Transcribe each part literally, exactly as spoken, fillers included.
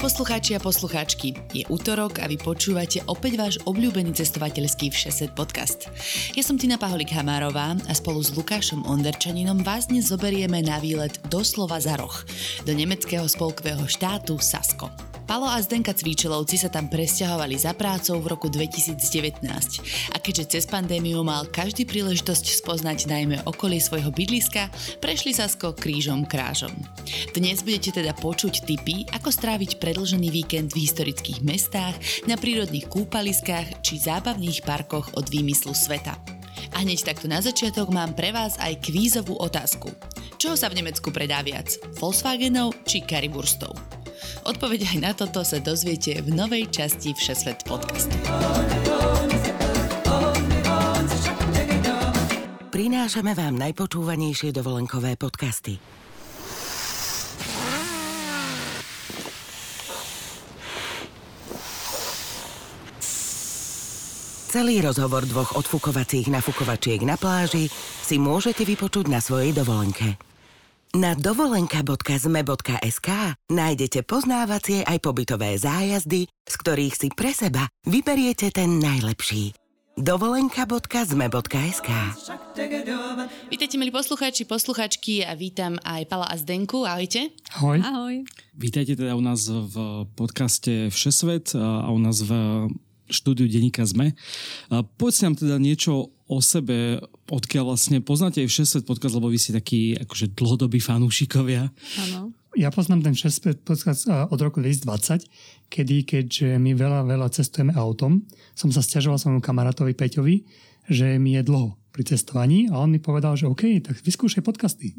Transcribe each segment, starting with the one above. Poslucháči a poslucháčky, je útorok a vy počúvate opäť váš obľúbený cestovateľský Všesvet podcast. Ja som Tina Paholik-Hamárová a spolu s Lukášom Onderčaninom vás dnes zoberieme na výlet doslova za roh, do nemeckého spolkového štátu Sasko. Paľo a Zdenka Cvíčelovci sa tam presťahovali za prácou v roku dvetisíc devätnásť a keďže cez pandémiu mal každý príležitosť spoznať najmä okolie svojho bydliska, prešli Sasko krížom krážom. Dnes budete teda počuť tipy, ako stráviť predĺžený víkend v historických mestách, na prírodných kúpaliskách či zábavných parkoch od výmyslu sveta. A hneď takto na začiatok mám pre vás aj kvízovú otázku. Čoho sa v Nemecku predá viac? Volkswagenov či currywurstov? Odpoveď aj na toto sa dozviete v novej časti Všesvet podcastu. Prinášame vám najpočúvanejšie dovolenkové podcasty. Celý rozhovor dvoch odfukovacích nafukovačiek na pláži si môžete vypočuť na svojej dovolenke. Na dovolenka bodka zet em e bodka es ká nájdete poznávacie aj pobytové zájazdy, z ktorých si pre seba vyberiete ten najlepší. dovolenka bodka zet em e bodka es ká. Vítajte, milí poslucháči, posluchačky, a vítam aj Pala a Zdenku. Ahojte. Ahoj. Ahoj. Vítajte teda u nás v podcaste Všesvet a u nás v štúdiu denníka es em e. Poďte nám teda niečo o sebe, odkiaľ vlastne poznáte aj Všesvet podcast, lebo vy si takí akože dlhodobí fanúšikovia. Áno. Ja poznám ten Všesvet podcast od roku dvetisíc dvadsať, kedy, keďže my veľa, veľa cestujeme autom, som sa sťažoval svojmu kamarátovi Peťovi, že mi je dlho pri cestovaní, a on mi povedal, že OK, tak vyskúšaj podcasty.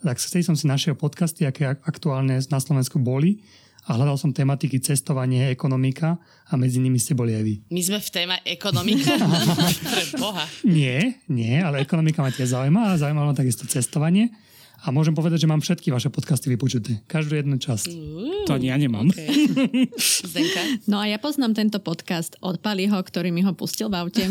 Tak vtedy som si našiel podcasty, aké aktuálne na Slovensku boli, a hľadal som tematiky cestovanie, ekonomika, a medzi nimi ste boli aj vy. My sme v téma ekonomika? Pre Boha. Nie, nie, ale ekonomika ma tiež zaujíma, a zaujímalo ma takisto cestovanie. A môžem povedať, že mám všetky vaše podcasty vypočuté. Každú jednu časť. Uh, to ani ja nemám. Okay. Zdenka? No a ja poznám tento podcast od Paliho, ktorý mi ho pustil v aute.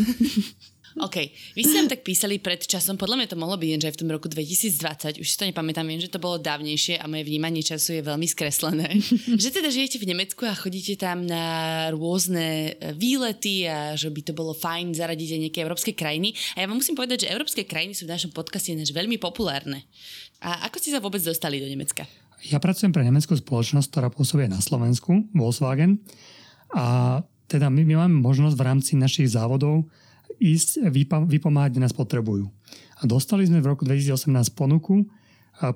OK. Vy ste nám tak písali pred časom, podľa mňa to mohlo byť že aj v tom roku dvetisíc dvadsať, už si to nepamätám, viem, že to bolo dávnejšie a moje vnímanie času je veľmi skreslené. Že teda žijete v Nemecku a chodíte tam na rôzne výlety a že by to bolo fajn zaradiť aj nejaké európske krajiny. A ja vám musím povedať, že európske krajiny sú v našom podcaste ináč veľmi populárne. A ako ste sa vôbec dostali do Nemecka? Ja pracujem pre nemeckú spoločnosť, ktorá pôsobí na Slovensku, Volkswagen. A teda my, my máme možnosť v rámci našich závodov ísť vypomáhať, kde nás potrebujú. A dostali sme v roku dvetisíc osemnásť ponuku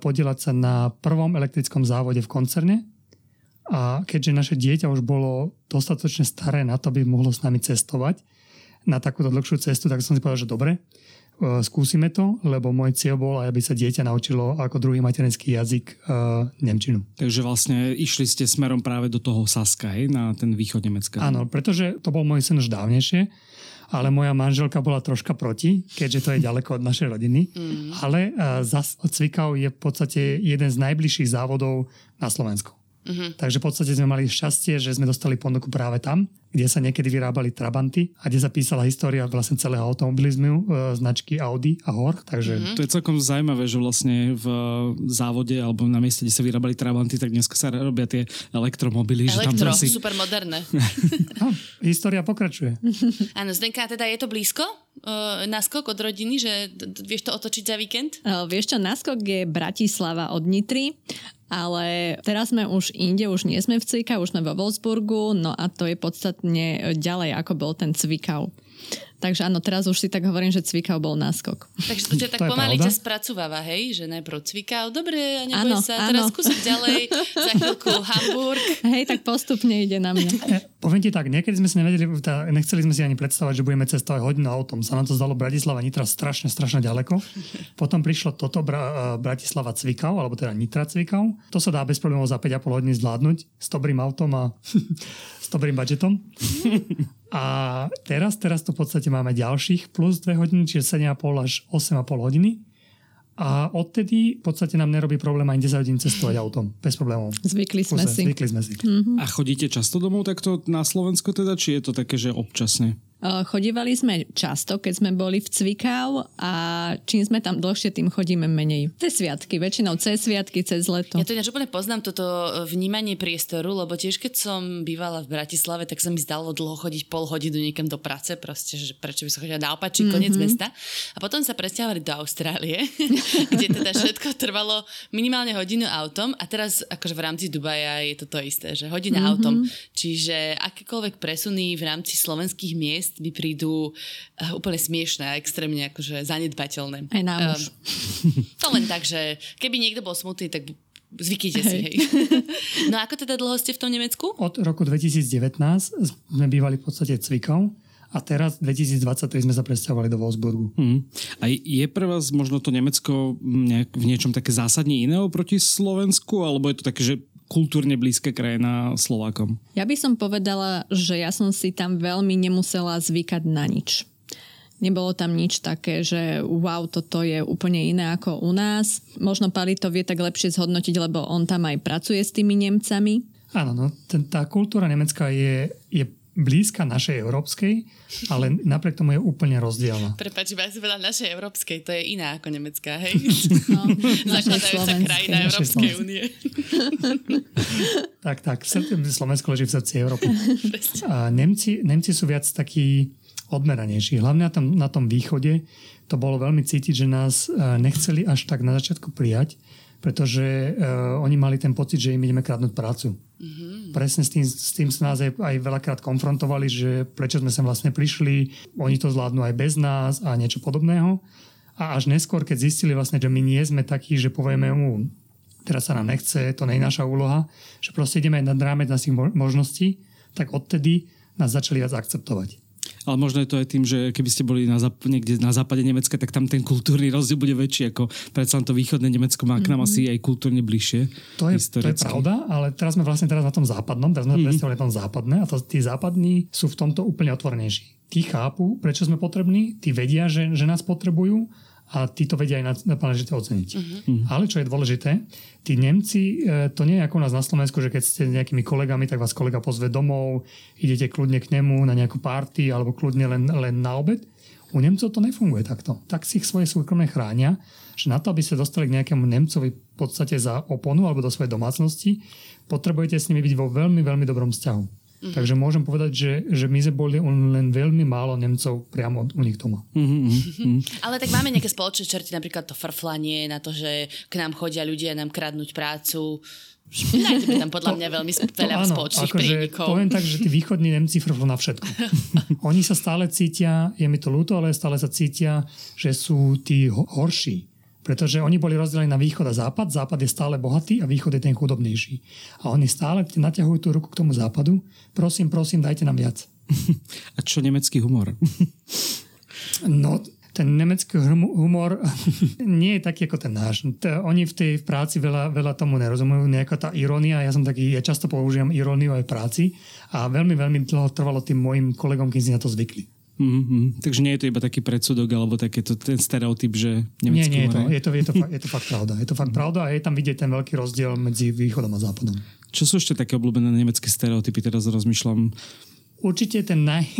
podielať sa na prvom elektrickom závode v koncerne. A keďže naše dieťa už bolo dostatočne staré na to, aby mohlo s nami cestovať na takúto dlhšiu cestu, tak som si povedal, že dobre, skúsime to, lebo môj cieľ bol, aby sa dieťa naučilo ako druhý materinský jazyk uh, nemčinu. Takže vlastne išli ste smerom práve do toho Saska, hej, na ten východ Nemecka. Áno, pretože to bol môj sen už dávnejšie, ale moja manželka bola troška proti, keďže to je ďaleko od našej rodiny. Mm. Ale uh, zas Zwickau je v podstate jeden z najbližších závodov na Slovensku. Mm-hmm. Takže v podstate sme mali šťastie, že sme dostali ponuku práve tam, kde sa niekedy vyrábali Trabanty a kde sa písala história vlastne celého automobilizmu e, značky Audi a Horch. Takže mm-hmm. To je celkom zaujímavé, že vlastne v závode alebo na mieste, kde sa vyrábali Trabanty, tak dneska sa robia tie elektromobily. Elektro, že tam si... super moderné. No, história pokračuje. Áno, Zdenka, teda je to blízko? E, naskok od rodiny, že vieš to otočiť za víkend? E, vieš čo, naskok je Bratislava od Nitry. Ale teraz sme už inde, už nie sme v Zwickau, už sme vo Wolfsburgu, no a to je podstatne ďalej, ako bol ten Zwickau. Takže áno, teraz už si tak hovorím, že Zwickau bol náskok. Takže to ťa tak pomaly ťa spracováva, hej? Že najprv Zwickau, dobre, neboj sa, teraz skúsiť ďalej, za chvíľku Hamburg. Hej, tak postupne ide na mňa. E, poviem ti tak, niekedy sme si nevedeli, nechceli sme si ani predstavať, že budeme cestovať hodinu autom. Sa nám to zdalo Bratislava, Nitra strašne, strašne ďaleko. Potom prišlo toto Bra, Bratislava Zwickau, alebo teda Nitra Zwickau. To sa dá bez problémov za päť a pol hodiny zvládnuť s dobrým autom a s dobrým budžetom. A teraz, teraz to v podstate máme ďalších plus dve hodiny, čiže sedem a pol až osem a pol hodiny. A odtedy v podstate nám nerobí problém ani desať hodín cestovať autom. Bez problémov. Zvykli sme Kuse, si. Zvykli sme si. Mm-hmm. A chodíte často domov takto na Slovensku teda? Či je to také, že občasne? Chodívali sme často, keď sme boli v Zwickau a čím sme tam dlhšie, tým chodíme menej. Cez sviatky, väčšinou cez sviatky, cez leto. Ja to ináč úplne poznám toto vnímanie priestoru, lebo tiež keď som bývala v Bratislave, tak sa mi zdalo dlho chodiť pol hodinu niekam do práce, proste, že prečo by som chodila na opačný mm-hmm. koniec mesta. A potom sa presťahovali do Austrálie, kde teda všetko trvalo minimálne hodinu autom a teraz akože v rámci Dubaja je to to isté, že hodina mm-hmm. autom. Čiže akékoľvek presuny v rámci slovenských miest mi prídu uh, úplne smiešné a extrémne akože zanedbateľné. Aj nám už. Um, to len tak, že keby niekto bol smutný, tak zvyknite si. Hej. No ako teda dlho ste v tom Nemecku? Od roku dvetisíc devätnásť sme bývali v podstate Zwickau a teraz dvetisíc dvadsaťtri sme sa presťahovali do Wolfsburgu. Hmm. A je pre vás možno to Nemecko nejak, v niečom také zásadne iné oproti Slovensku? Alebo je to také, že kultúrne blízka krajina Slovákom? Ja by som povedala, že ja som si tam veľmi nemusela zvykať na nič. Nebolo tam nič také, že wow, toto je úplne iné ako u nás. Možno Pali to vie tak lepšie zhodnotiť, lebo on tam aj pracuje s tými Nemcami. Áno, no, ten, tá kultúra nemecká je, je blízka našej európskej, ale napriek tomu je úplne rozdielna. Prepáč, iba si povedal našej európskej, to je iná ako nemecká, hej? No, zakladajúca krajina Európskej únie. tak, tak, Slovensko leží v srdci Európy. A Nemci, Nemci sú viac takí odmeranejší. Hlavne na tom, na tom východe to bolo veľmi cítiť, že nás nechceli až tak na začiatku prijať, pretože uh, oni mali ten pocit, že im ideme kradnúť prácu. Mm-hmm. Presne s tým, s tým sa nás aj, aj veľakrát konfrontovali, že prečo sme sem vlastne prišli, oni to zvládnu aj bez nás a niečo podobného. A až neskôr, keď zistili vlastne, že my nie sme takí, že povieme mu, teraz sa nám nechce, to nie je naša úloha, že proste ideme aj nad rámec našich možností, tak odtedy nás začali viac akceptovať. Ale možno je to aj tým, že keby ste boli na zap- niekde na západe Nemecka, tak tam ten kultúrny rozdiel bude väčší, ako predsa to východné Nemecko má k nám mm-hmm. asi aj kultúrne bližšie. To je, to je pravda, ale teraz sme vlastne teraz na tom západnom, teraz sme mm-hmm. predstavili na tom západné a to, tí západní sú v tomto úplne otvorenejší. Tí chápu, prečo sme potrební, tí vedia, že, že nás potrebujú a tí to vedia aj na náležite oceniť. Mm-hmm. Ale čo je dôležité, tí Nemci, to nie je ako u nás na Slovensku, že keď ste s nejakými kolegami, tak vás kolega pozve domov, idete kľudne k nemu na nejakú party alebo kľudne len, len na obed. U Nemcov to nefunguje takto. Tak si ich svoje súkromie chránia, že na to, aby ste dostali k nejakému Nemcovi v podstate za oponu alebo do svojej domácnosti, potrebujete s nimi byť vo veľmi, veľmi dobrom vzťahu. Takže môžem povedať, že, že my sme boli len veľmi málo Nemcov priamo u nich doma. Ale tak máme nejaké spoločné črty, napríklad to frflanie, na to, že k nám chodia ľudia nám kradnúť prácu. Nájdeme tam podľa mňa veľmi veľa spoločných prínikov. Poviem tak, že tí východní Nemci frflú na všetko. Oni sa stále cítia, je mi to ľúto, ale stále sa cítia, že sú tí horší. Pretože oni boli rozdelení na východ a západ. Západ je stále bohatý a východ je ten chudobnejší. A oni stále naťahujú tú ruku k tomu západu. Prosím, prosím, dajte nám viac. A čo nemecký humor? No, ten nemecký humor nie je taký ako ten náš. Oni v tej práci veľa, veľa tomu nerozumujú. Nejaká tá irónia, ja som taký, ja často používam iróniu aj v práci a veľmi, veľmi dlho trvalo tým mojim kolegom, keď si na to zvykli. Mm-hmm. Takže nie je to iba taký predsudok alebo takéto ten stereotyp, že nemecký nie, nie, humor. Nie, je to, je, to, je, to fakt, je to fakt pravda. Je to fakt pravda a je tam vidieť ten veľký rozdiel medzi východom a západom. Čo sú ešte také obľúbené nemecké stereotypy? Teraz rozmýšľam. Určite ten naj,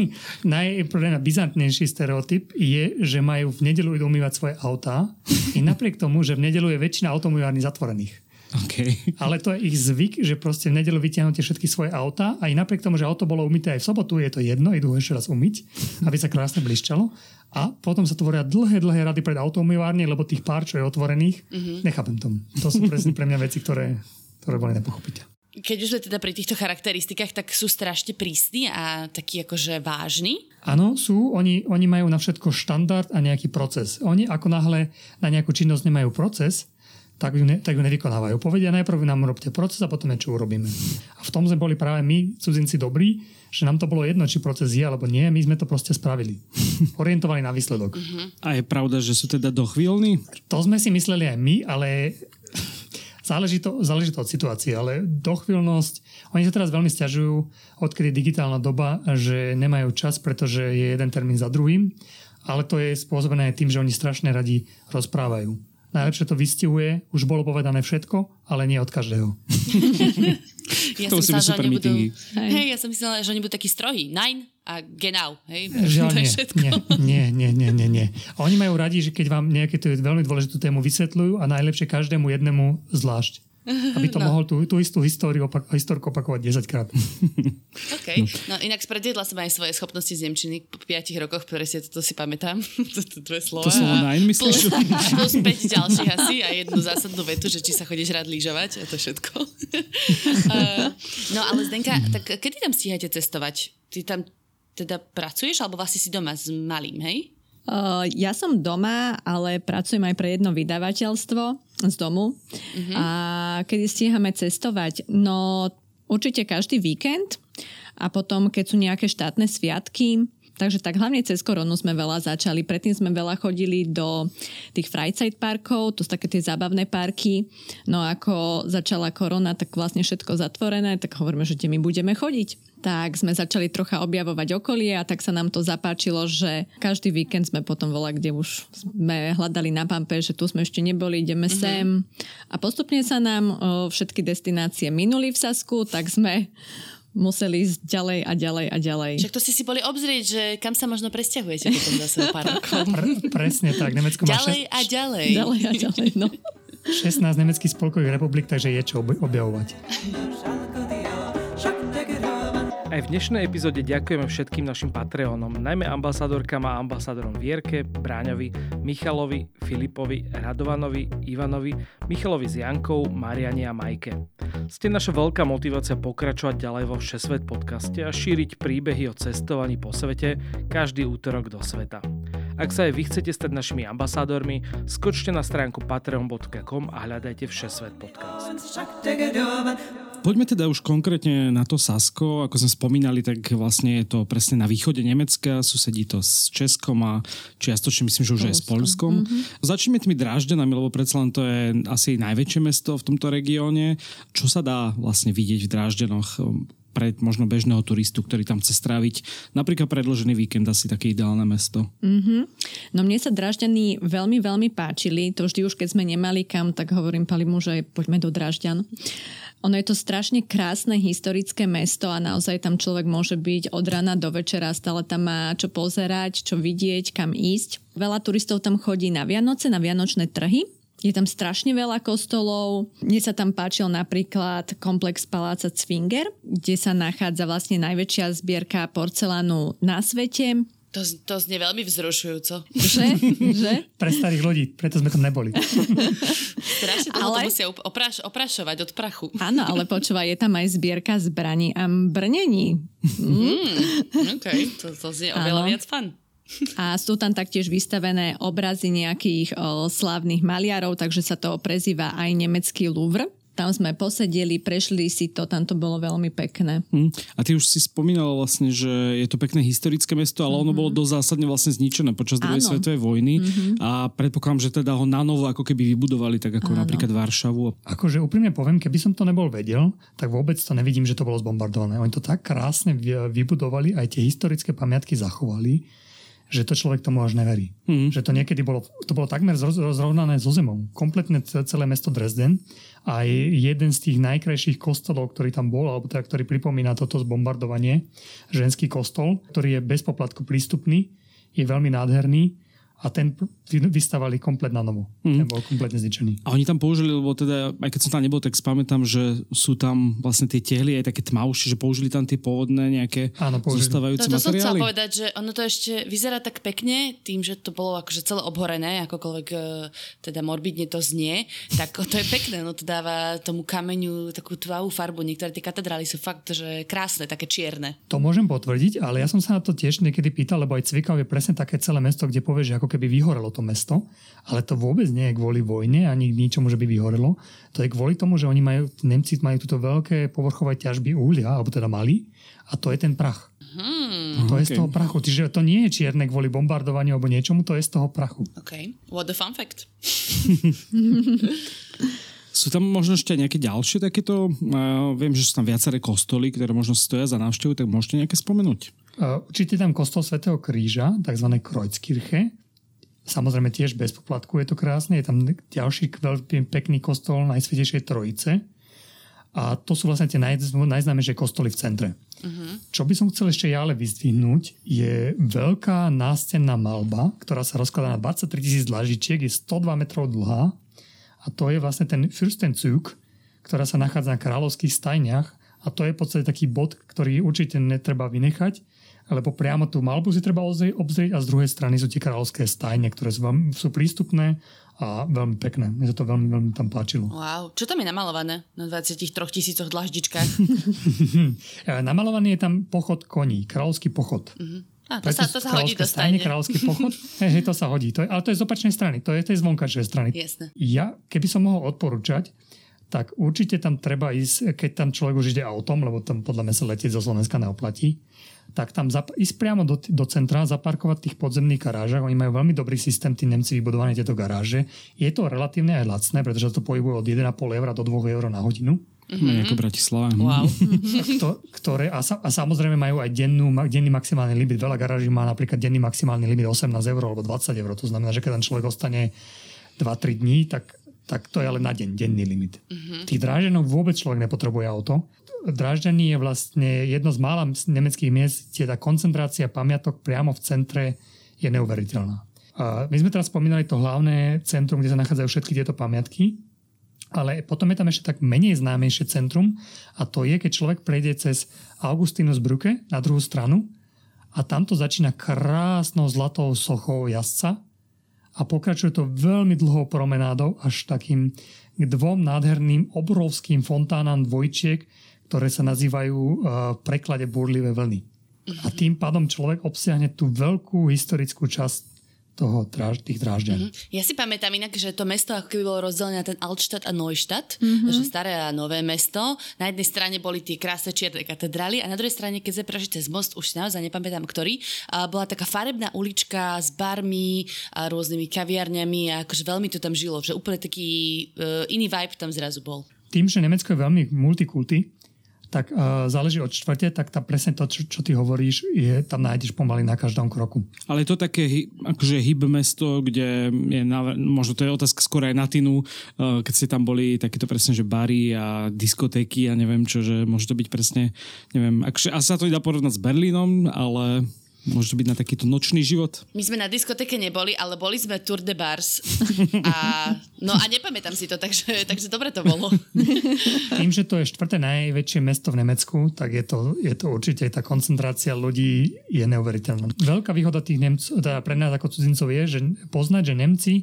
najbizantnejší stereotyp je, že majú v nedeľu idú umývať svoje autá i napriek tomu, že v nedeľu je väčšina automývární zatvorených. Okay. Ale to je ich zvyk, že proste v nedeľu vytiahnú tie všetky svoje autá a i napriek tomu, že auto bolo umyté aj v sobotu, je to jedno, idú ho ešte raz umyť, aby sa krásne blišťalo a potom sa tvoria dlhé, dlhé rady pred automývárne, lebo tých pár, čo je otvorených, mm-hmm. nechápem tomu. To sú presne pre mňa veci, ktoré, ktoré boli nepochopiteľné. Keď už sme teda pri týchto charakteristikách, tak sú strašne prísni a takí akože vážni? Áno, sú. Oni, oni majú na všetko štandard a nejaký proces. Oni ako náhle na nejakú činnosť nemajú proces, tak ju, ne, tak ju nevykonávajú. Povedia, najprv nám robte proces a potom niečo urobíme. A v tom sme boli práve my, cudzinci, dobrí, že nám to bolo jedno, či proces je alebo nie, my sme to proste spravili. Orientovali na výsledok. Uh-huh. A je pravda, že sú teda dochvíľní? To sme si mysleli aj my, ale záleží to, záleží to od situácie, ale dochvíľnosť, oni sa teraz veľmi sťažujú, odkedy je digitálna doba, že nemajú čas, pretože je jeden termín za druhým, ale to je spôsobené tým, že oni strašne radi rozprávajú. Najlepšie to vystihuje, už bolo povedané všetko, ale nie od každého. Ja to som myslela, že nebudú, hej, ja som myslela, že oni budú takí strohí. Nein a genau. Hej. Žiaľ, to je všetko. Nie, nie, nie, nie, nie. A oni majú radi, že keď vám nejaké tú veľmi dôležitú tému vysvetľujú a najlepšie každému jednému zvlášť. Aby to no. mohol tú, tú istú históriu opak- históriu opakovať desaťkrát. OK. No inak sprediedla som aj svoje schopnosti z nemčiny po piatich rokoch, presne toto si pamätám. Toto dve slova. To slovo nine, myslíš? Plus päť ďalších asi a jednu zásadnú vetu, že či sa chodíš rád lyžovať a to všetko. uh, no ale Zdenka, tak kedy tam stíhate cestovať? Ty tam teda pracuješ alebo vlastne si doma s malým, hej? Uh, ja som doma, ale pracujem aj pre jedno vydavateľstvo z domu. Uh-huh. A kedy stíhame cestovať? No určite každý víkend a potom, keď sú nejaké štátne sviatky. Takže tak hlavne cez koronu sme veľa začali. Predtým sme veľa chodili do tých Freizeit parkov, to sú také tie zábavné parky. No ako začala korona, tak vlastne všetko zatvorené, tak hovoríme, že kde my budeme chodiť. Tak sme začali trocha objavovať okolie a tak sa nám to zapáčilo, že každý víkend sme potom volá, kde už sme hľadali na pampe, že tu sme ešte neboli, ideme mm-hmm. sem. A postupne sa nám o, všetky destinácie minuli v Sasku, tak sme museli ísť ďalej a ďalej a ďalej. Však to ste si boli obzrieť, že kam sa možno presťahujete potom zase o pár rokov. Pre, presne tak. Nemecko má ďalej šest... a ďalej. Ďalej a ďalej, no. šestnásť nemeckých spolkových republik, takže je čo objavovať. Aj v dnešnej epizóde ďakujeme všetkým našim Patreónom, najmä ambasádorkám a ambasádorom Vierke, Bráňovi, Michalovi, Filipovi, Radovanovi, Ivanovi, Michalovi s Jankou, Mariane a Majke. Ste naša veľká motivácia pokračovať ďalej vo Všesvet podcaste a šíriť príbehy o cestovaní po svete každý útorok do sveta. Ak sa aj vy chcete stať našimi ambasádormi, skočte na stránku patreon bodka com a hľadajte Všesvet podcast. Poďme teda už konkrétne na to Sasko. Ako sme spomínali, tak vlastne je to presne na východe Nemecka, susedí to s Českom a čiastočne myslím, že už aj s Poľskom. Mm-hmm. Začneme tými Drážďanami, lebo predsa len to je asi najväčšie mesto v tomto regióne. Čo sa dá vlastne vidieť v Drážďanoch pre možno bežného turistu, ktorý tam chce stráviť napríklad predĺžený víkend, asi také ideálne mesto? Mm-hmm. No mne sa Drážďany veľmi, veľmi páčili. To vždy už, keď sme nemali kam, tak hovorím Palimu, že poďme do Drážďan. Ono je to strašne krásne historické mesto a naozaj tam človek môže byť od rana do večera, stále tam má čo pozerať, čo vidieť, kam ísť. Veľa turistov tam chodí na Vianoce, na vianočné trhy. Je tam strašne veľa kostolov. Mne sa tam páčil napríklad komplex paláca Zwinger, kde sa nachádza vlastne najväčšia zbierka porcelánu na svete. To, to znie veľmi vzrušujúco. Že? Že? Pre starých ľudí, preto sme tam neboli. Strašne toho ale... to musia opraš, oprašovať od prachu. Áno, ale počúvaj, je tam aj zbierka zbraní a brnení. Mm. OK, to, to znie oveľa viac fun. A sú tam taktiež vystavené obrazy nejakých o, slávnych maliarov, takže sa to prezýva aj nemecký Louvre. Tam sme posedeli, prešli si to, tam to bolo veľmi pekné. Mm. A ty už si spomínala vlastne, že je to pekné historické mesto, ale mm-hmm. ono bolo dosť zásadne vlastne zničené počas druhej svetovej vojny mm-hmm. a predpokladám, že teda ho nanovo ako keby vybudovali, tak ako áno. napríklad Varšavu. Akože úprimne poviem, keby som to nebol vedel, tak vôbec to nevidím, že to bolo zbombardované. Oni to tak krásne vybudovali, aj tie historické pamiatky zachovali, že to človek tomu až neverí. Mm. Že to niekedy bolo, to bolo takmer zrovnané so zemou. Kompletne celé mesto Dresden a jeden z tých najkrajších kostolov, ktorý tam bol, alebo teda, ktorý pripomína toto zbombardovanie, Ženský kostol, ktorý je bez poplatku prístupný, je veľmi nádherný a ten vystavali komplet na novo. Mm. Ten bol kompletne zničený. A oni tam použili, lebo teda, aj keď som tam nebol, tak spamätám, že sú tam vlastne tie tehly aj také tmavšie, že použili tam tie pôvodné nejaké áno, zostávajúce no, to materiály. To som chcela povedať, že ono to ešte vyzerá tak pekne, tým, že to bolo akože celé obhorené, akokoľvek teda morbidne to znie, tak to je pekné, no to dáva tomu kameňu takú tmavú farbu. Niektoré tie katedrály sú fakt, že krásne, také čierne. To môžem potvrdiť, ale ja som sa na to tiež niekedy pýtal, lebo aj Zwickau je presne také celé mesto, kde povieš, že ako keby vyhorelo to mesto, ale to vôbec nie je kvôli vojne ani ničomu, že by vyhorelo. To je kvôli tomu, že oni majú, Nemci majú túto veľké povrchové ťažby uhlia, alebo teda mali, a to je ten prach. Hmm, to okay. je z toho prachu. Čiže to nie je čierne kvôli bombardovaniu alebo niečomu, to je z toho prachu. OK. What the fun fact? Sú tam možno ešte nejaké ďalšie takéto, uh, viem, že sú tam viaceré kostoly, ktoré možno stoja za návštevu, tak môžete nejaké spomenúť? Uh, určite tam kostol Svätého Kríža, takzvané Kreuzkirche. Samozrejme tiež bez poplatku, je to krásne. Je tam ďalší veľmi pekný kostol Najsvätejšej Trojice. A to sú vlastne tie najznámejšie kostoly v centre. Uh-huh. Čo by som chcel ešte ja ale vyzdvihnúť, je veľká nástenná malba, ktorá sa rozkladá na dvadsaťtri tisíc dlažičiek, je stodva metrov dlhá. A to je vlastne ten Fürstenzug, ktorá sa nachádza na kráľovských stajniach. A to je v podstate taký bod, ktorý určite netreba vynechať, lebo priamo tú malbu si treba obzrieť a z druhej strany sú tie kráľovské stajne, ktoré sú, vám, sú prístupné a veľmi pekné. Mne sa to veľmi, veľmi tam páčilo. Wow, čo tam je namalované na dvadsaťtri tisícoch dlaždičkách? Namalovaný je tam pochod koní, kráľovský pochod. Uh-huh. A, to, sa, to sa hodí do stajne. Kráľovský pochod, hej, to sa hodí. To je, ale to je z opačnej strany, to je z tej zvonkačej strany. Jasne. Ja, keby som mohol odporúčať, tak určite tam treba ísť, keď tam človek už ide autom, lebo tam podľa mňa sa letieť zo Slovenska neoplatí, tak tam zap- ísť priamo do, do centra, zaparkovať v tých podzemných garážach. Oni majú veľmi dobrý systém, tí Nemci vybudované tieto garáže. Je to relatívne aj lacné, pretože to pohybuje od jeden a pol eura do dvoch eur na hodinu. Mm-hmm. Ako Bratislava. Wow. Ktoré, a, sa, a samozrejme majú aj dennú, denný maximálny limit. Veľa garáží má napríklad denný maximálny limit osemnásť eur alebo dvadsať eur. To znamená, že keď ten človek ostane dva tri dní, tak tak to je ale na deň, denný limit. Uh-huh. Tých Drážďanov vôbec človek nepotrebuje auto. Drážďany je vlastne jedno z mála nemeckých miest, kde tá koncentrácia pamiatok priamo v centre je neuveriteľná. A my sme teraz spomínali to hlavné centrum, kde sa nachádzajú všetky tieto pamiatky, ale potom je tam ešte tak menej známejšie centrum a to je, keď človek prejde cez Augustinusbrücke na druhú stranu a tamto začína krásnou zlatou sochou jazdca, a pokračuje to veľmi dlhou promenádou až takým k dvom nádherným obrovským fontánám dvojčiek, ktoré sa nazývajú v preklade burlivé vlny. A tým pádom človek obsiahne tú veľkú historickú časť toho, tých Drážďan. Ja si pamätám inak, že to mesto ako keby bolo rozdelené na ten Altstadt a Neustadt, mm-hmm. že staré a nové mesto. Na jednej strane boli tie krásne čierne katedrály a na druhej strane, keď sme prešli cez most, už naozaj nepamätám ktorý, a bola taká farebná ulička s barmi a rôznymi kaviarňami a akože veľmi to tam žilo, že úplne taký uh, iný vibe tam zrazu bol. Tým, že Nemecko je veľmi multikulty, tak uh, záleží od čtvrte, tak tá presne to, čo, čo ty hovoríš, je, tam nájdeš pomaly na každom kroku. Ale je to také hy, akože hyb mesto, kde je, na, možno to je otázka skôr aj na Tinu, uh, keď ste tam boli takéto presne, že bary a diskotéky a neviem čo, že môže to byť presne, neviem, akože, asi sa to dá porovnať s Berlínom, ale... Môže to byť na takýto nočný život? My sme na diskotéke neboli, ale boli sme Tour de Bars. A, no a nepamätám si to, takže, takže dobre to bolo. Tým, že to je štvrté najväčšie mesto v Nemecku, tak je to, je to určite, tá koncentrácia ľudí je neuveriteľná. Veľká výhoda tých Nemcov, teda pre nás ako cudzincov je, že poznať, že Nemci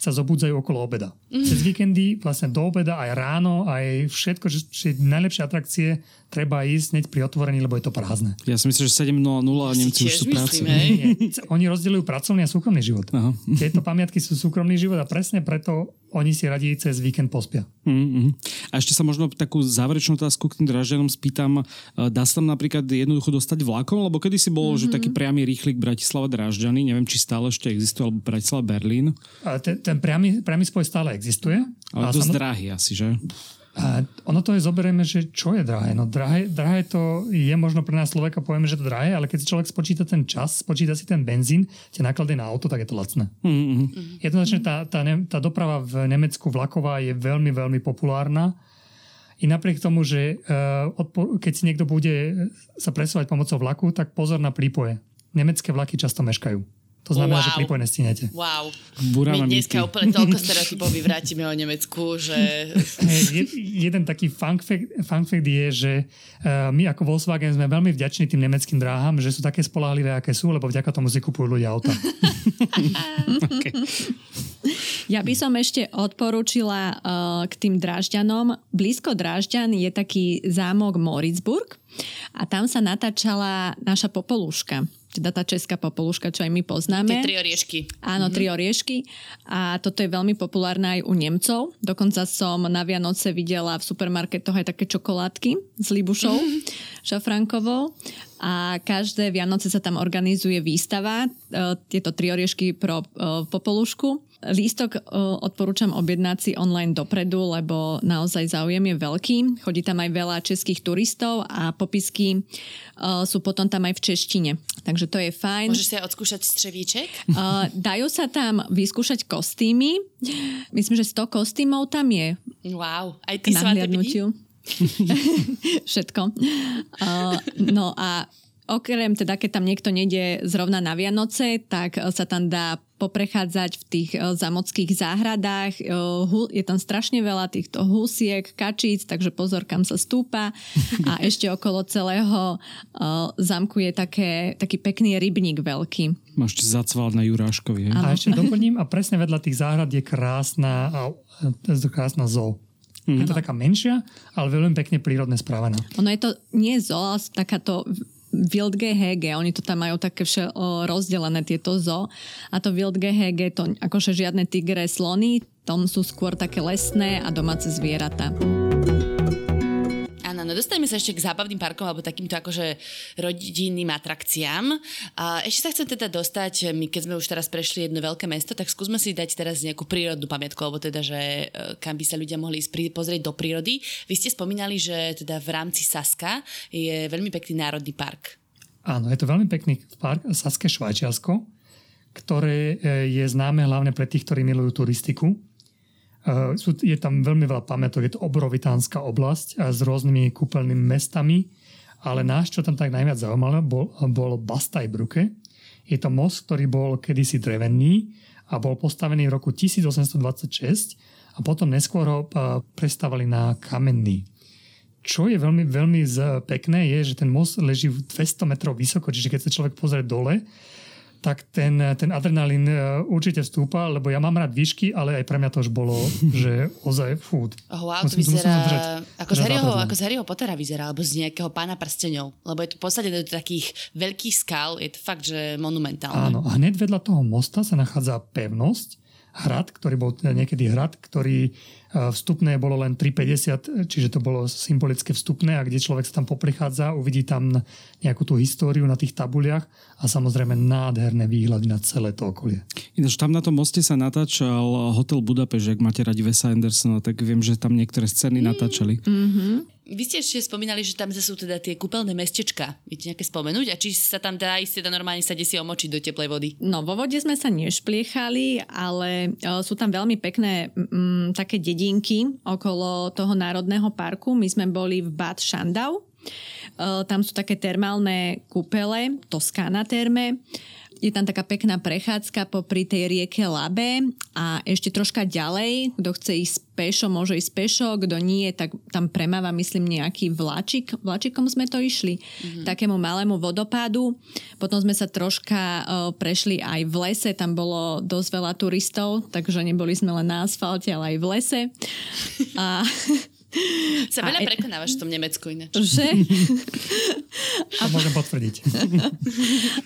sa zobúdzajú okolo obeda. Cez víkendy, vlastne do obeda, aj ráno, aj všetko, že najlepšie atrakcie treba ísť hneď pri otvorení, lebo je to prázdne. Ja si myslím, že sedem nula nula a Nemci už sú prácu. Oni rozdeľujú pracovný a súkromný život. Aha. Tieto pamiatky sú súkromný život a presne preto oni si radí cez víkend pospia. Mm-hmm. A ešte sa možno takú záverečnú otázku k tým Drážďanom spýtam. Dá sa tam napríklad jednoducho dostať vlakom? Lebo kedy si bolo, mm-hmm. že taký priamy rýchlik Bratislava Drážďany, neviem, či stále ešte existuje, alebo Bratislava Berlín. A ten, ten priamy, priamy spoj stále existuje. Ale dosť drahý asi, že? A ono to je, zoberieme, že čo je drahé. No drahé, drahé to je možno pre nás Slováka, povieme, že to drahé, ale keď si človek spočíta ten čas, spočíta si ten benzín, tie náklady na auto, tak je to lacné. Mm-hmm. Jednoznačne tá, tá, tá doprava v Nemecku vlaková je veľmi, veľmi populárna. I napriek tomu, že keď si niekto bude sa presúvať pomocou vlaku, tak pozor na prípoje. Nemecké vlaky často meškajú. To znamená, wow. že prípojne stíhnete. Wow. Buráva my dneska mýty. Úplne toľko stereotypov vyvrátime o Nemecku, že... Jed, jeden taký fun fact, fun fact je, že my ako Volkswagen sme veľmi vďační tým nemeckým dráham, že sú také spoľahlivé, aké sú, lebo vďaka tomu si kupujú ľudia auta. Okay. Ja by som ešte odporúčila k tým Drážďanom. Blízko Drážďan je taký zámok Moritzburg a tam sa natáčala naša Popoluška. Teda tá česká Popoluška, čo aj my poznáme. Tie tri oriešky. Áno, tri oriešky. A toto je veľmi populárne aj u Nemcov. Dokonca som na Vianoce videla v supermarketoch aj také čokoládky s Libušou, šafrankovou. A každé Vianoce sa tam organizuje výstava. Tieto tri oriešky pro Popolušku. Lístok odporúčam objednať si online dopredu, lebo naozaj záujem je veľký. Chodí tam aj veľa českých turistov a popisky sú potom tam aj v češtine. takže to je fajn. Môžeš si aj odskúšať střevíček? Uh, dajú sa tam vyskúšať kostýmy. Myslím, že sto kostýmov tam je. Wow, aj ty svaté dni? Všetko. Uh, no a okrem teda, keď tam niekto nejde zrovna na Vianoce, tak sa tam dá poprechádzať v tých zamockých záhradách. Je tam strašne veľa týchto husiek, kačíc, takže pozor, kam sa stúpa. A ešte okolo celého zámku je také, taký pekný rybník veľký. Máš zacvál na Juráškovi. A ešte doplním, a presne vedľa tých záhrad je krásna, krásna zoo. Mm. Je to taká menšia, ale veľmi pekne prírodne správená. Ono je to, nie zoo, ale takáto Wildgehege, oni to tam majú také vše o, rozdelené tieto zoo, a to Wildgehege, to akože žiadne tigre, slony, tam sú skôr také lesné a domáce zvieratá. Áno, no dostaneme sa ešte k zábavným parkom alebo takýmto akože rodinným atrakciám. A ešte sa chcem teda dostať, my keď sme už teraz prešli jedno veľké mesto, tak skúsme si dať teraz nejakú prírodnú pamiatku, alebo teda, že kam by sa ľudia mohli ísť pozrieť do prírody. Vy ste spomínali, že teda v rámci Saska je veľmi pekný národný park. Áno, je to veľmi pekný park Saské Švajčiarsko, ktoré je známe hlavne pre tých, ktorí milujú turistiku. Je tam veľmi veľa pamätok, je to obrovitánska oblasť s rôznymi kúpeľnými mestami, ale náš, čo tam tak najviac zaujímalo, bol, bol Bastajbrucke. Je to most, ktorý bol kedysi drevený a bol postavený v roku tisíc osemsto dvadsaťšesť a potom neskôr ho prestavali na kamenný. Čo je veľmi, veľmi pekné je, že ten most leží dvesto metrov vysoko, čiže keď sa človek pozrie dole, tak ten, ten adrenalín určite vstúpa, lebo ja mám rád výšky, ale aj pre mňa to už bolo, že ozaj fúd. Oh, wow, musím, to vyzerá držať, ako, držať z Harryho, ako z Harryho Pottera vyzerá, alebo z nejakého Pána prstenov, lebo je to v podstate do takých veľkých skál, je to fakt, že monumentálne. Áno, a hneď vedľa toho mosta sa nachádza pevnosť, hrad, ktorý bol niekedy hrad, ktorý vstupné bolo len tri päťdesiat, čiže to bolo symbolické vstupné, a kde človek sa tam poprichádza, uvidí tam nejakú tú históriu na tých tabuliach a samozrejme nádherné výhľady na celé to okolie. Ináč tam na tom moste sa natáčal Hotel Budapešť, ak máte radi Wesa Andersona, tak viem, že tam niektoré scény mm. natáčali. Mm-hmm. Vy ste ešte spomínali, že tam sú teda tie kúpeľné mestečka. Viete nejaké spomenúť? A či sa tam dá ísť teda normálne sa desi omočiť do teplej vody? No, vo vode sme sa nešpliechali, ale sú tam veľmi pekné m, také dediny okolo toho národného parku. My sme boli v Bad Schandau. E, tam sú také termálne kúpele, Toskána terme. Je tam taká pekná prechádzka popri tej rieke Labe a ešte troška ďalej. Kto chce ísť pešo, môže ísť pešo. Kto nie, tak tam premáva, myslím, nejaký vláčik. Vláčikom sme to išli. Mm-hmm. Takému malému vodopádu. Potom sme sa troška uh, prešli aj v lese. Tam bolo dosť veľa turistov, takže neboli sme len na asfalte, ale aj v lese. A sa veľa prekonávaš v tom Nemecku ináč. Že? A môžem potvrdiť.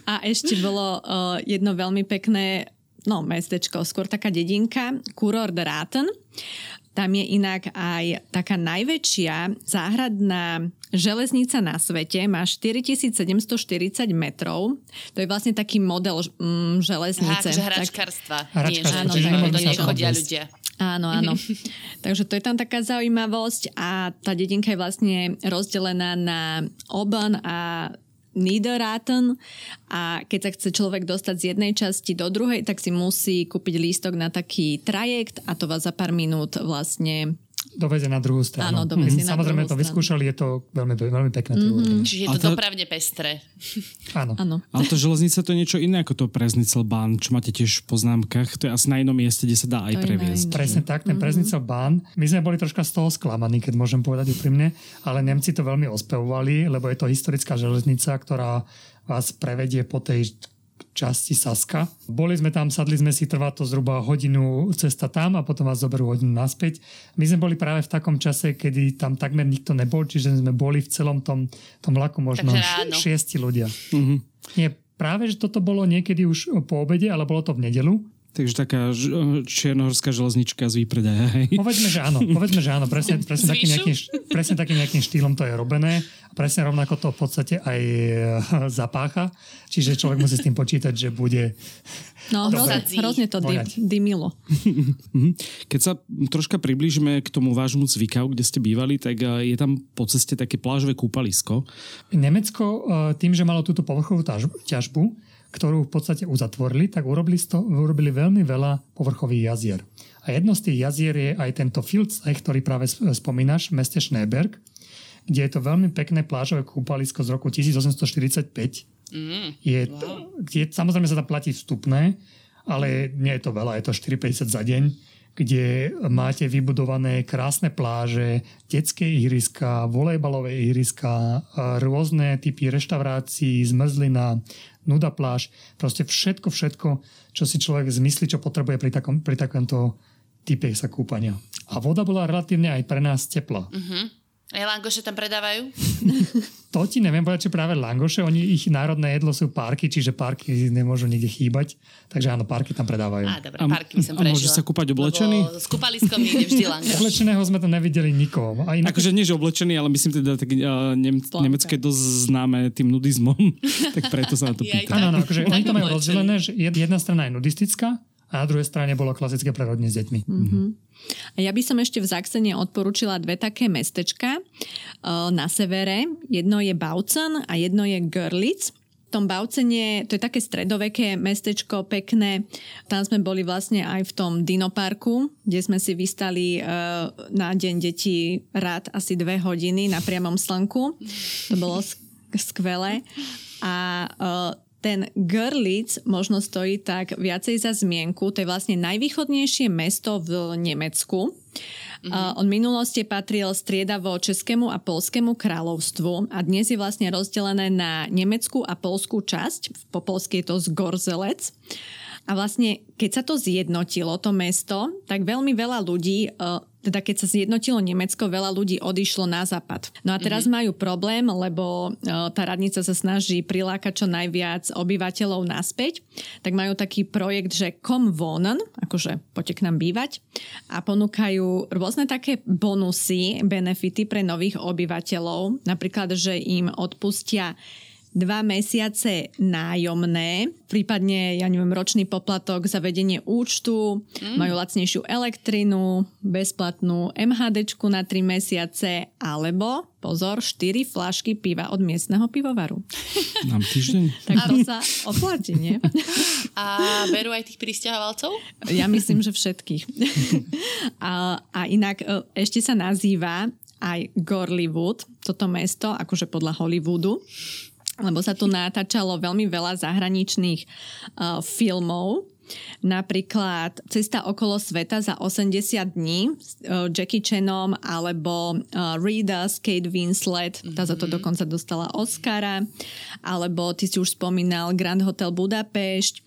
A ešte bolo uh, jedno veľmi pekné, no, mestečko, skôr taká dedinka, Kurort Rathen. Tam je inak aj taká najväčšia záhradná železnica na svete. Má štyritisícsedemstoštyridsať metrov. To je vlastne taký model mm, železnice. Aha, hračkarstva. Hračkarstva. Áno, do nej chodia ľudia. Áno, áno. Takže to je tam taká zaujímavosť a tá dedinka je vlastne rozdelená na Oban a Niederrathen, a keď sa chce človek dostať z jednej časti do druhej, tak si musí kúpiť lístok na taký trajekt a to vás za pár minút vlastne dovezie na druhú stranu. Áno, dovezie mm-hmm. na Samozrejme druhú to vyskúšali, je to veľmi, veľmi pekné. Mm-hmm. Čiže je to, to dopravne pestré. Áno. Áno. Ale to železnica, to je niečo iné ako to Preznitzelbahn, čo máte tiež v poznámkach. To je asi na inom mieste, kde sa dá aj previesť. Presne tak, ten mm-hmm. Preznitzelbahn. My sme boli troška z toho sklamaní, keď môžem povedať úprimne, ale Nemci to veľmi ospevovali, lebo je to historická železnica, ktorá vás prevedie po tej časti Saska. Boli sme tam, sadli sme si, trvá to zhruba hodinu cesta tam a potom vás zoberú hodinu naspäť. My sme boli práve v takom čase, kedy tam takmer nikto nebol, čiže sme boli v celom tom, tom vlaku možno š- šiesti ľudia. Mm-hmm. Nie, práve, že toto bolo niekedy už po obede, ale bolo to v nedelu. Takže taká ž- čiernohorská železnička z výpredaja. Povedzme, že áno. Povedzme, že áno. Presne, presne, takým, nejakým, presne takým nejakým štýlom to je robené. presne rovnako to v podstate aj zapácha. Čiže človek musí s tým počítať, že bude... No, hrozne, hrozne to dymilo. Keď sa troška priblížime k tomu vášmu Zwickau, kde ste bývali, tak je tam po ceste také plážové kúpalisko. Nemecko tým, že malo túto povrchovú ťažbu, ktorú v podstate uzatvorili, tak urobili, sto, urobili veľmi veľa povrchových jazier. A jedno z tých jazier je aj tento Filzech, ktorý práve spomínaš, v meste Schneeberg, kde je to veľmi pekné plážové kúpalisko z roku tisíc osemsto štyridsaťpäť. Mm, je wow. to, kde, samozrejme sa tam platí vstupné, ale nie je to veľa, je to štyri päťdesiat za deň, kde máte vybudované krásne pláže, detské ihriska, volejbalové ihriska, rôzne typy reštaurácií, zmrzlina, nuda pláž, proste všetko, všetko, čo si človek zmyslí, čo potrebuje pri, takom, pri takomto type sa kúpania. A voda bola relatívne aj pre nás teplá. Uh-huh. A langoše tam predávajú? To ti neviem povedať, či práve langoše, oni, ich národné jedlo sú párky, čiže párky nemôžu nikde chýbať, takže áno, párky tam predávajú. Á, dobre, párky by som prežila. A môže sa kúpať oblečený? Lebo s kúpaliskom nikde vždy langoš. Oblečeného sme tam nevideli nikoho. Inak... Akože nie, že oblečený, ale myslím teda tak uh, nem- nemecké dosť známe tým nudizmom, tak preto sa na to pýtam. Áno, áno, akože oni to majú rozdelené, že jedna strana je nudistická, a na druhej strane bolo klasické prírodne s deťmi. Mm-hmm. A ja by som ešte v Sachsene odporúčila dve také mestečka na severe. Jedno je Bautzen a jedno je Görlitz. V tom Bautzene, to je také stredoveké mestečko, pekné. Tam sme boli vlastne aj v tom dinoparku, kde sme si vystali na deň detí rád asi dve hodiny na priamom slnku. To bolo skvelé. A ten Görlitz možno stojí tak viacej za zmienku. To je vlastne najvýchodnejšie mesto v Nemecku. Mm-hmm. On v minulosti patril striedavo českému a poľskému kráľovstvu a dnes je vlastne rozdelené na nemeckú a poľskú časť. Po poľsky je to Zgorzelec. A vlastne, keď sa to zjednotilo, to mesto, tak veľmi veľa ľudí... Teda keď sa zjednotilo Nemecko, veľa ľudí odišlo na západ. No a teraz mm-hmm. majú problém, lebo tá radnica sa snaží prilákať čo najviac obyvateľov naspäť. Tak majú taký projekt, že Komm wohnen, akože poďte k nám bývať. A ponúkajú rôzne také bonusy, benefity pre nových obyvateľov. Napríklad, že im odpustia dva mesiace nájomné, prípadne, ja neviem, ročný poplatok za vedenie účtu, mm. majú lacnejšiu elektrinu, bezplatnú MHDčku na tri mesiace, alebo, pozor, štyri fľašky piva od miestneho pivovaru. Nám týždeň. Tak to sa oplatí, nie? A berú aj tých prisťahovalcov? Ja myslím, že všetkých. a, a inak ešte sa nazýva aj Gorlywood, toto mesto, akože podľa Hollywoodu, lebo sa tu natáčalo veľmi veľa zahraničných uh, filmov. Napríklad Cesta okolo sveta za osemdesiat dní s uh, Jackie Chanom alebo uh, Rita s Kate Winslet. Mm-hmm. Tá za to dokonca dostala Oscara. Alebo ty si už spomínal Grand Hotel Budapešť.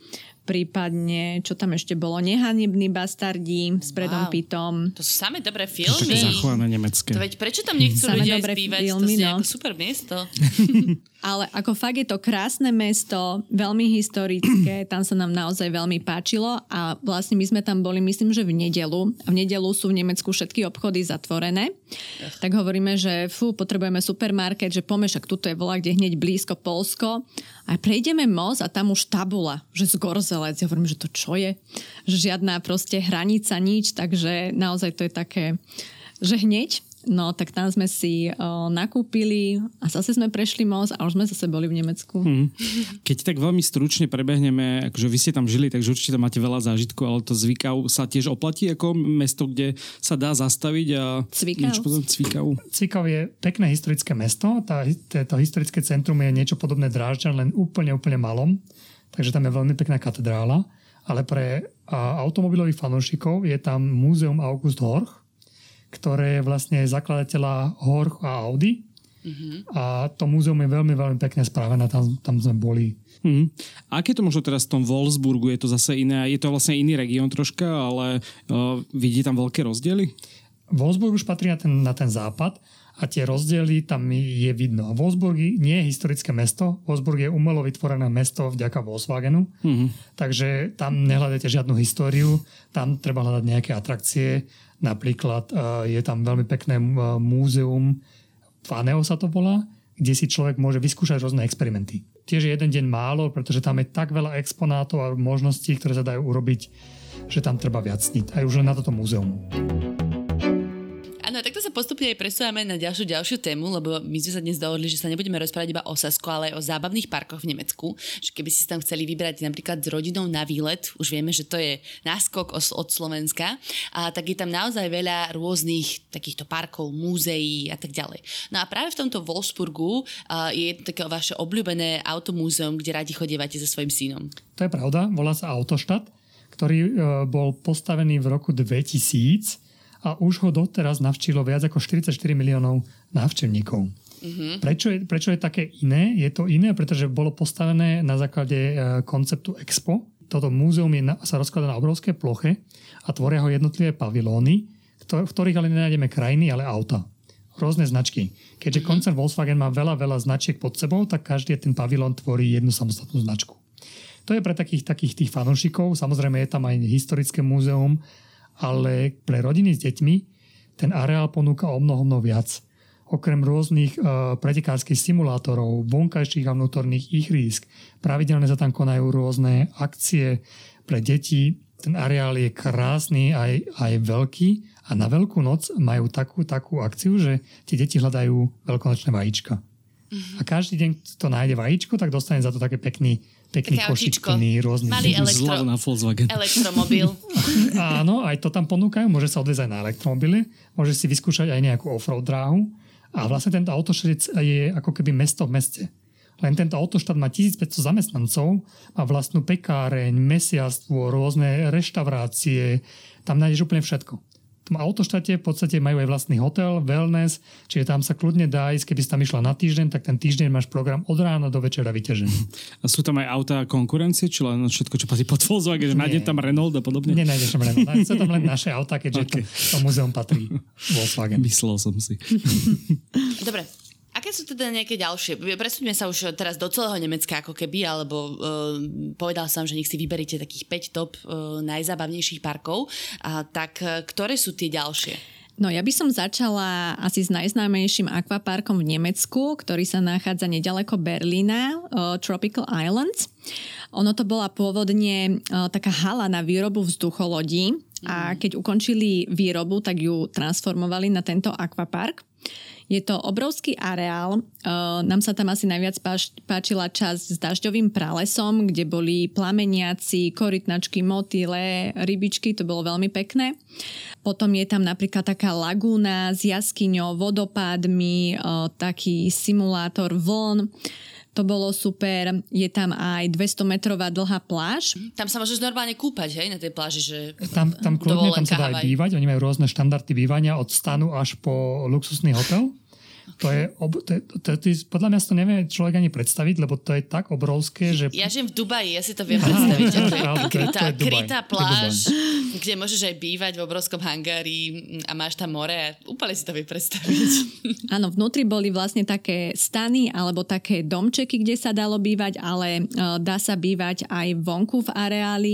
Prípadne, čo tam ešte bolo, Nehanební bastardi s Predom wow. Pittom. To sú samé dobré filmy. To je zachované nemecké. To veď prečo tam nechcú samé ľudia spívať? Filmy, to je no. super miesto. Ale ako fakt je to krásne mesto, veľmi historické, tam sa nám naozaj veľmi páčilo a vlastne my sme tam boli, myslím, že v nedelu. A v nedelu sú v Nemecku všetky obchody zatvorené. Ech. Tak hovoríme, že fú, potrebujeme supermarket, že pomešak, tuto je voľa, kde hneď blízko Poľsko. A prejdeme most a tam už tabula, že z Gorze. Ja hovorím, že to čo je? Že žiadna proste hranica, nič, takže naozaj to je také, že hneď. No, tak tam sme si o, nakúpili a zase sme prešli most a už sme zase boli v Nemecku. Hmm. Keď tak veľmi stručne prebehneme, akože vy ste tam žili, takže určite máte veľa zážitkov, ale to Zwickau sa tiež oplatí ako mesto, kde sa dá zastaviť a... Zwickau. Niečo potom Zwickau. Zwickau je pekné historické mesto, tá, to historické centrum je niečo podobné Drážďan, len úplne, úplne malom. Takže tam je veľmi pekná katedrála, ale pre a, automobilových fanúšikov je tam múzeum August Horch, ktoré je vlastne zakladateľa Horch a Audi. Mm-hmm. A to múzeum je veľmi, veľmi pekne správené, tam, tam sme boli. Mm-hmm. Aké to možno teraz v tom Wolfsburgu? Je to zase iné, je to vlastne iný región troška, ale uh, vidí tam veľké rozdiely? Wolfsburg už patrí na ten, na ten západ a tie rozdiely tam je vidno. Wolfsburg nie je historické mesto. Wolfsburg je umelo vytvorené mesto vďaka Volkswagenu. Mm-hmm. Takže tam nehľadáte žiadnu históriu. Tam treba hľadať nejaké atrakcie. Napríklad je tam veľmi pekné múzeum. Faneo sa to volá, kde si človek môže vyskúšať rôzne experimenty. Tiež je jeden deň málo, pretože tam je tak veľa exponátov a možností, ktoré sa dajú urobiť, že tam treba viac sniť. Aj už len na toto múzeum. Áno, takto sa postupne aj presúvame na ďalšiu ďalšiu tému, lebo my sme sa dnes dohodli, že sa nebudeme rozprávať iba o Sasko, ale aj o zábavných parkoch v Nemecku. Že keby si tam chceli vybrať napríklad s rodinou na výlet, už vieme, že to je náskok od Slovenska, a tak je tam naozaj veľa rôznych takýchto parkov, múzeí a tak ďalej. No a práve v tomto Wolfsburgu je také vaše obľúbené automúzeum, kde radi chodievate so svojím synom. To je pravda, volá sa Autostadt, ktorý bol postavený v roku dvetisíc a už ho doteraz navštívilo viac ako štyridsaťštyri miliónov návštevníkov. Mm-hmm. Prečo je, prečo je také iné? Je to iné, pretože bolo postavené na základe konceptu Expo. Toto múzeum je na, sa rozkladá na obrovské ploche a tvoria ho jednotlivé pavilóny, ktor- v ktorých ale nenájdeme krajiny, ale auta. Rôzne značky. Keďže mm-hmm. koncern Volkswagen má veľa, veľa značiek pod sebou, tak každý ten pavilón tvorí jednu samostatnú značku. To je pre takých, takých tých fanúšikov. Samozrejme je tam aj historické múzeum, ale pre rodiny s deťmi ten areál ponúka o mnoho, mnoho viac. Okrem rôznych e, pretekárskych simulátorov, vonkajších a vnútorných ihrísk, pravidelne sa tam konajú rôzne akcie pre deti. Ten areál je krásny aj, aj veľký a na Veľkú noc majú takú, takú akciu, že tie deti hľadajú veľkonočné vajíčka. Mm-hmm. A každý deň to nájde vajíčko, tak dostane za to také pekný Pekný košík, plný rôznych elektro, elektromobil. Áno, aj to tam ponúkajú. Môže sa odviezť aj na elektromobile. Môže si vyskúšať aj nejakú offroad dráhu. A vlastne tento autoštát je ako keby mesto v meste. Len tento autoštát má tisícpäťsto zamestnancov. Má vlastnú pekáreň, mesiarstvo, rôzne reštaurácie. Tam nájdeš úplne všetko. V tom autoštáte v podstate majú aj vlastný hotel, wellness, čiže tam sa kľudne dá ísť, keby si tam išla na týždeň, tak ten týždeň máš program od rána do večera vyťažený. A sú tam aj autá konkurencie, či len všetko, čo patrí pod Volkswagen, že nájdem tam Renault a podobne? Nenájdeš tam Renault, nájdeš tam len naše autá, keďže okay. to, to múzeum patrí Volkswagen. Myslel som si. Dobre. Aké sú teda nejaké ďalšie? Presúďme sa už teraz do celého Nemecka ako keby, alebo e, povedal som, že nech si vyberíte takých päť top e, najzábavnejších parkov. A, tak ktoré sú tie ďalšie? No ja by som začala asi s najznámejším akvaparkom v Nemecku, ktorý sa nachádza nedaleko Berlína, uh, Tropical Islands. Ono to bola pôvodne uh, taká hala na výrobu vzducholodí a keď ukončili výrobu, tak ju transformovali na tento akvapark. Je to obrovský areál, uh, nám sa tam asi najviac páč- páčila časť s dažďovým pralesom, kde boli plameniaci, korytnačky, motýle, rybičky, to bolo veľmi pekné. Potom je tam napríklad taká lagúna s jaskyňou, vodopádmi, o, taký simulátor vln. To bolo super. Je tam aj dvestometrová dlhá pláž. Tam sa môžeš normálne kúpať, hej, na tej pláži, že tam, tam kľudne, tam sa dá aj bývať. Oni majú rôzne štandardy bývania od stanu až po luxusný hotel. To je, ob, to, to, to, podľa mňa si to nevie človek ani predstaviť, lebo to je tak obrovské, že... Ja žijem v Dubaji, ja si to viem predstaviť. To je, krytá, to je krytá pláž, kde môžeš aj bývať v obrovskom hangári a máš tam more a úplne si to vie predstaviť. Áno, vnútri boli vlastne také stany alebo také domčeky, kde sa dalo bývať, ale uh, dá sa bývať aj vonku v areáli.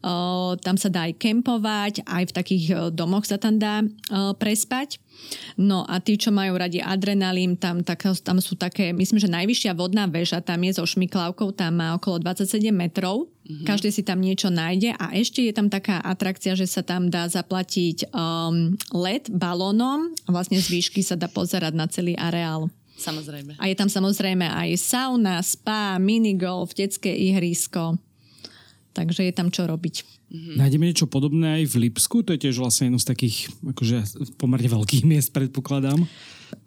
Uh, tam sa dá aj kempovať, aj v takých uh, domoch sa tam dá uh, prespať. No a tí, čo majú radi adrenalín, tam, tak, tam sú také, myslím, že najvyššia vodná väža tam je so šmiklavkou, tam má okolo dvadsaťsedem metrov. Mm-hmm. Každý si tam niečo nájde a ešte je tam taká atrakcia, že sa tam dá zaplatiť um, let balónom a vlastne z výšky sa dá pozerať na celý areál. Samozrejme. A je tam samozrejme aj sauna, spa, minigolf, detské ihrisko. Takže je tam čo robiť. Mm-hmm. Nájdeme niečo podobné aj v Lipsku, to je tiež vlastne jedno z takých akože pomerne veľkých miest, predpokladám.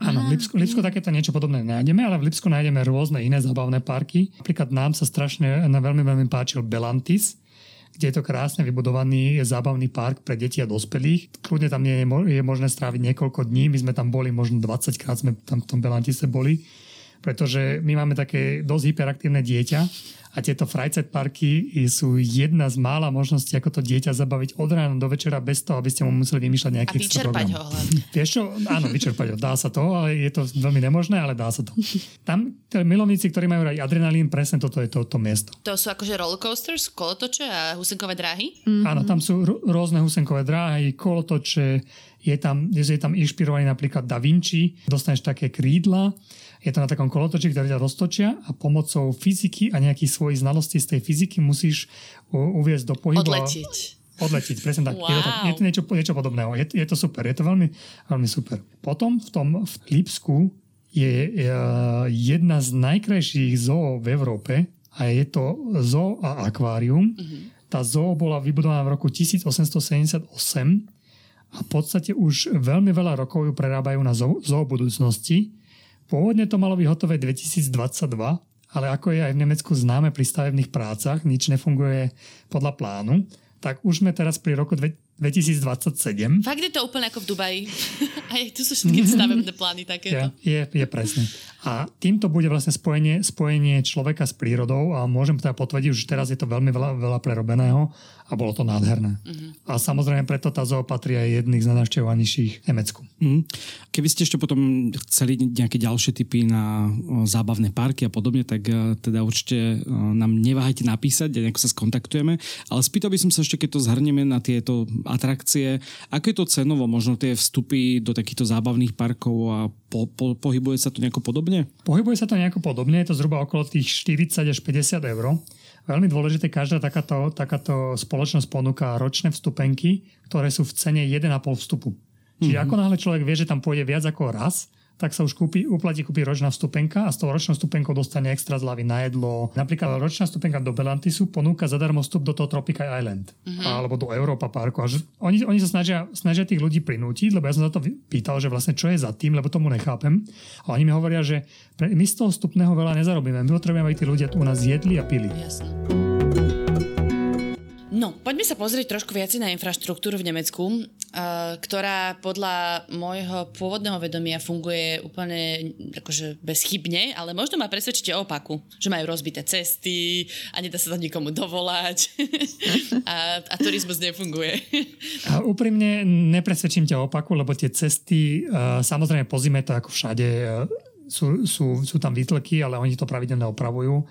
Áno, v Lipsku, Lipsku takéto niečo podobné nájdeme, ale v Lipsku nájdeme rôzne iné zábavné parky. Napríklad nám sa strašne na veľmi, veľmi páčil Belantis, kde je to krásne vybudovaný zábavný park pre deti a dospelých. Kľudne tam je, je možné stráviť niekoľko dní, my sme tam boli, možno dvadsaťkrát sme tam v tom Belantise boli, pretože my máme také dosť hyperaktívne dieťa a tieto Freizeit parky sú jedna z mála možností, ako to dieťa zabaviť od rána do večera bez toho, aby ste mu museli vymýšľať nejaký extra program. A vyčerpať ho hlavne. Vieš čo? Áno, vyčerpať ho. Dá sa to, ale je to veľmi nemožné, ale dá sa to. Tam milovníci, ktorí majú aj adrenalín, presne toto je to, to miesto. To sú akože rollercoasters, kolotoče a husenkové dráhy? Mm-hmm. Áno, tam sú r- rôzne husenkové dráhy, kolotoče, je tam, je tam inšpirovaný napríklad Da Vinci, dostaneš také krídla. Je to na takom kolotoči, ktorý ťa roztočia a pomocou fyziky a nejakých svojich znalostí z tej fyziky musíš uviesť do pohybu. Odletiť. Odletiť, presne tak. Wow. Je to, je to niečo, niečo podobné. Je, je to super, je to veľmi, veľmi super. Potom v tom v Lipsku je, je jedna z najkrajších zoo v Európe a je to zoo a akvárium. Mm-hmm. Tá zoo bola vybudovaná v roku tisíc osemsto sedemdesiatosem a v podstate už veľmi veľa rokov ju prerábajú na zoo, zoo budúcnosti. Pôvodne to malo byť hotové dvetisícdvadsaťdva, ale ako je aj v Nemecku známe pri stavebných prácach, nič nefunguje podľa plánu, tak už sme teraz pri roku dvetisícdvadsaťsedem. Fakt je to úplne ako v Dubaji. Aj tu sú všetky stavebné plány takéto. Je, je, je presne. A týmto bude vlastne spojenie, spojenie človeka s prírodou a môžem teda potvrdiť, že teraz je to veľmi veľa, veľa prerobeného a bolo to nádherné. Uh-huh. A samozrejme preto tá zoo patrí aj jedných z najnavštevovanejších v Nemecku. Uh-huh. Keby ste ešte potom chceli nejaké ďalšie tipy na o, zábavné parky a podobne, tak uh, teda určite uh, nám neváhajte napísať a nejako sa skontaktujeme. Ale spýtal by som sa ešte, keď to zhrnieme na tieto atrakcie, ako je to cenovo? Možno tie vstupy do takýchto zábavných parkov a po, po, pohybuje sa to nejako podobne? Pohybuje sa to nejako podobne, je to zhruba okolo tých štyridsať až päťdesiat eur. Veľmi dôležité, každá takáto, takáto spoločnosť ponúka ročné vstupenky, ktoré sú v cene jeden a pol vstupu. Čiže mm-hmm. ako náhle človek vie, že tam pôjde viac ako raz, tak sa už kúpi, uplatí kúpi ročná vstupenka a s tou ročnou vstupenkou dostane extra zľavy na jedlo. Napríklad ročná vstupenka do Belantisu ponúka zadarmo vstup do toho Tropical Island mm-hmm. alebo do Europa Parku. Až oni, oni sa snažia, snažia tých ľudí prinútiť, lebo ja som sa to pýtal, že vlastne čo je za tým, lebo tomu nechápem. A oni mi hovoria, že my z toho vstupného veľa nezarobíme. My potrebujeme, aby tí ľudia tu u nás jedli a pili. Jasne. No, poďme sa pozrieť trošku viac na infraštruktúru v Nemecku, uh, ktorá podľa môjho pôvodného vedomia funguje úplne akože bezchybne, ale možno ma presvedčíte o opaku, že majú rozbité cesty a nedá sa tam nikomu dovolať a, a turizmus nefunguje. A úprimne nepresvedčím ťa o opaku, lebo tie cesty, uh, samozrejme po zime to ako všade, uh, sú, sú, sú tam výtlky, ale oni to pravidelne opravujú,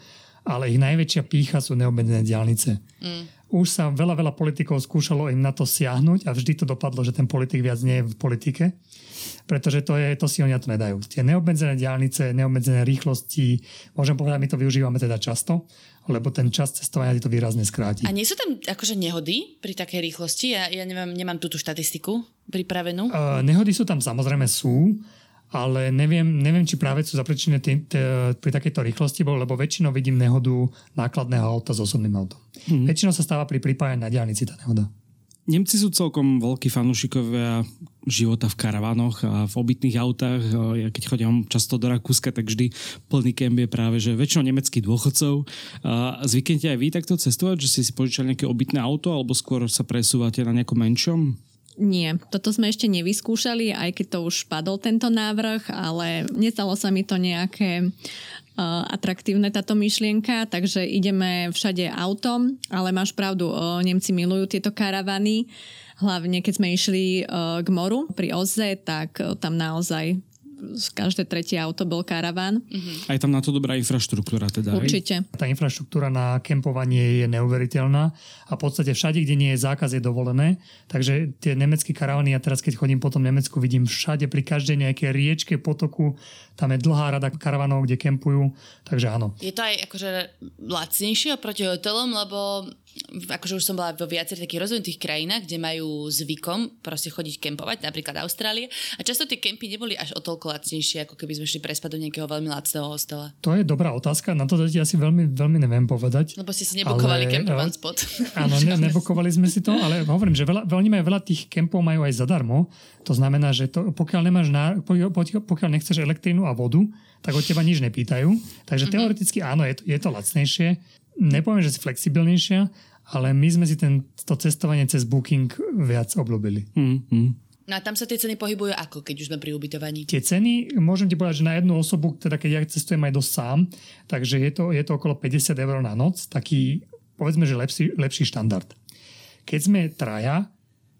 ale ich najväčšia pýcha sú neobmedzené diaľnice. Mm. Už sa veľa, veľa politikov skúšalo im na to siahnuť a vždy to dopadlo, že ten politik viac nie je v politike, pretože to, je, to si oni na to nedajú. Tie neobmedzené diaľnice, neobmedzené rýchlosti, môžem povedať, my to využívame teda často, lebo ten čas cestovania to výrazne skráti. A nie sú tam akože nehody pri takej rýchlosti? Ja, ja nemám, nemám túto štatistiku pripravenú. Uh, nehody sú tam, samozrejme sú, ale neviem, neviem, či práve sú zapričinené pri takejto rýchlosti, lebo väčšinou vidím nehodu nákladného auta s osobným autom. Mm-hmm. Väčšinou sa stáva pri pripájaní na diaľnici tá nehoda. Nemci sú celkom veľkí fanúšikovia života v karavánoch a v obytných autách. Ja keď chodím často do Rakúska, tak vždy plný kemp je práve, že väčšinou nemeckých dôchodcov. Zvyknete aj vy takto cestovať, že ste si požičali nejaké obytné auto alebo skôr sa presúvate na nejakom menšom? Nie, toto sme ešte nevyskúšali, aj keď to už padol tento návrh, ale nestalo sa mi to nejaké uh, atraktívne táto myšlienka, takže ideme všade autom, ale máš pravdu, uh, Nemci milujú tieto karavany, hlavne keď sme išli uh, k moru pri Oze, tak uh, tam naozaj každé tretie auto bol karaván. Mm-hmm. Aj tam na to dobrá infraštruktúra teda. Určite. Tá infraštruktúra na kempovanie je neuveriteľná a v podstate všade, kde nie je zákaz, je dovolené. Takže tie nemecké karavany, ja teraz keď chodím po tom Nemecku, vidím všade, pri každej nejakej riečke, potoku, tam je dlhá rada karavanov, kde kempujú, takže áno. Je to aj akože lacnejšie oproti hotelom, lebo akože už som bola vo viacerých takých rozvinutých krajinách, kde majú zvykom proste chodiť kempovať, napríklad Austrália. A často tie kempy neboli až o toľko lacnejšie, ako keby sme šli prespať do nejakého veľmi lacného hostela. To je dobrá otázka, na to ja si veľmi, veľmi neviem povedať. Lebo ste si nebukovali ale... kempovan spot. Áno, ne, nebukovali sme si to, ale hovorím, že veľa, veľmi majú, veľa tých kempov majú aj zadarmo. To znamená, že to, pokiaľ, nemáš ná... pokiaľ nechceš elektrínu a vodu, tak od teba nič nepýtajú. Takže mm-hmm. teoreticky áno, je to, je to lacnejšie. Nepoviem, že si flexibilnejšia, ale my sme si ten, to cestovanie cez Booking viac obľúbili. Mm-hmm. No a tam sa tie ceny pohybujú ako, keď už sme pri ubytovaní? Tie ceny, môžem ti povedať, že na jednu osobu, teda keď ja cestujem aj dosť sám, takže je to, je to okolo päťdesiat eur na noc, taký, povedzme, že lepší, lepší štandard. Keď sme traja,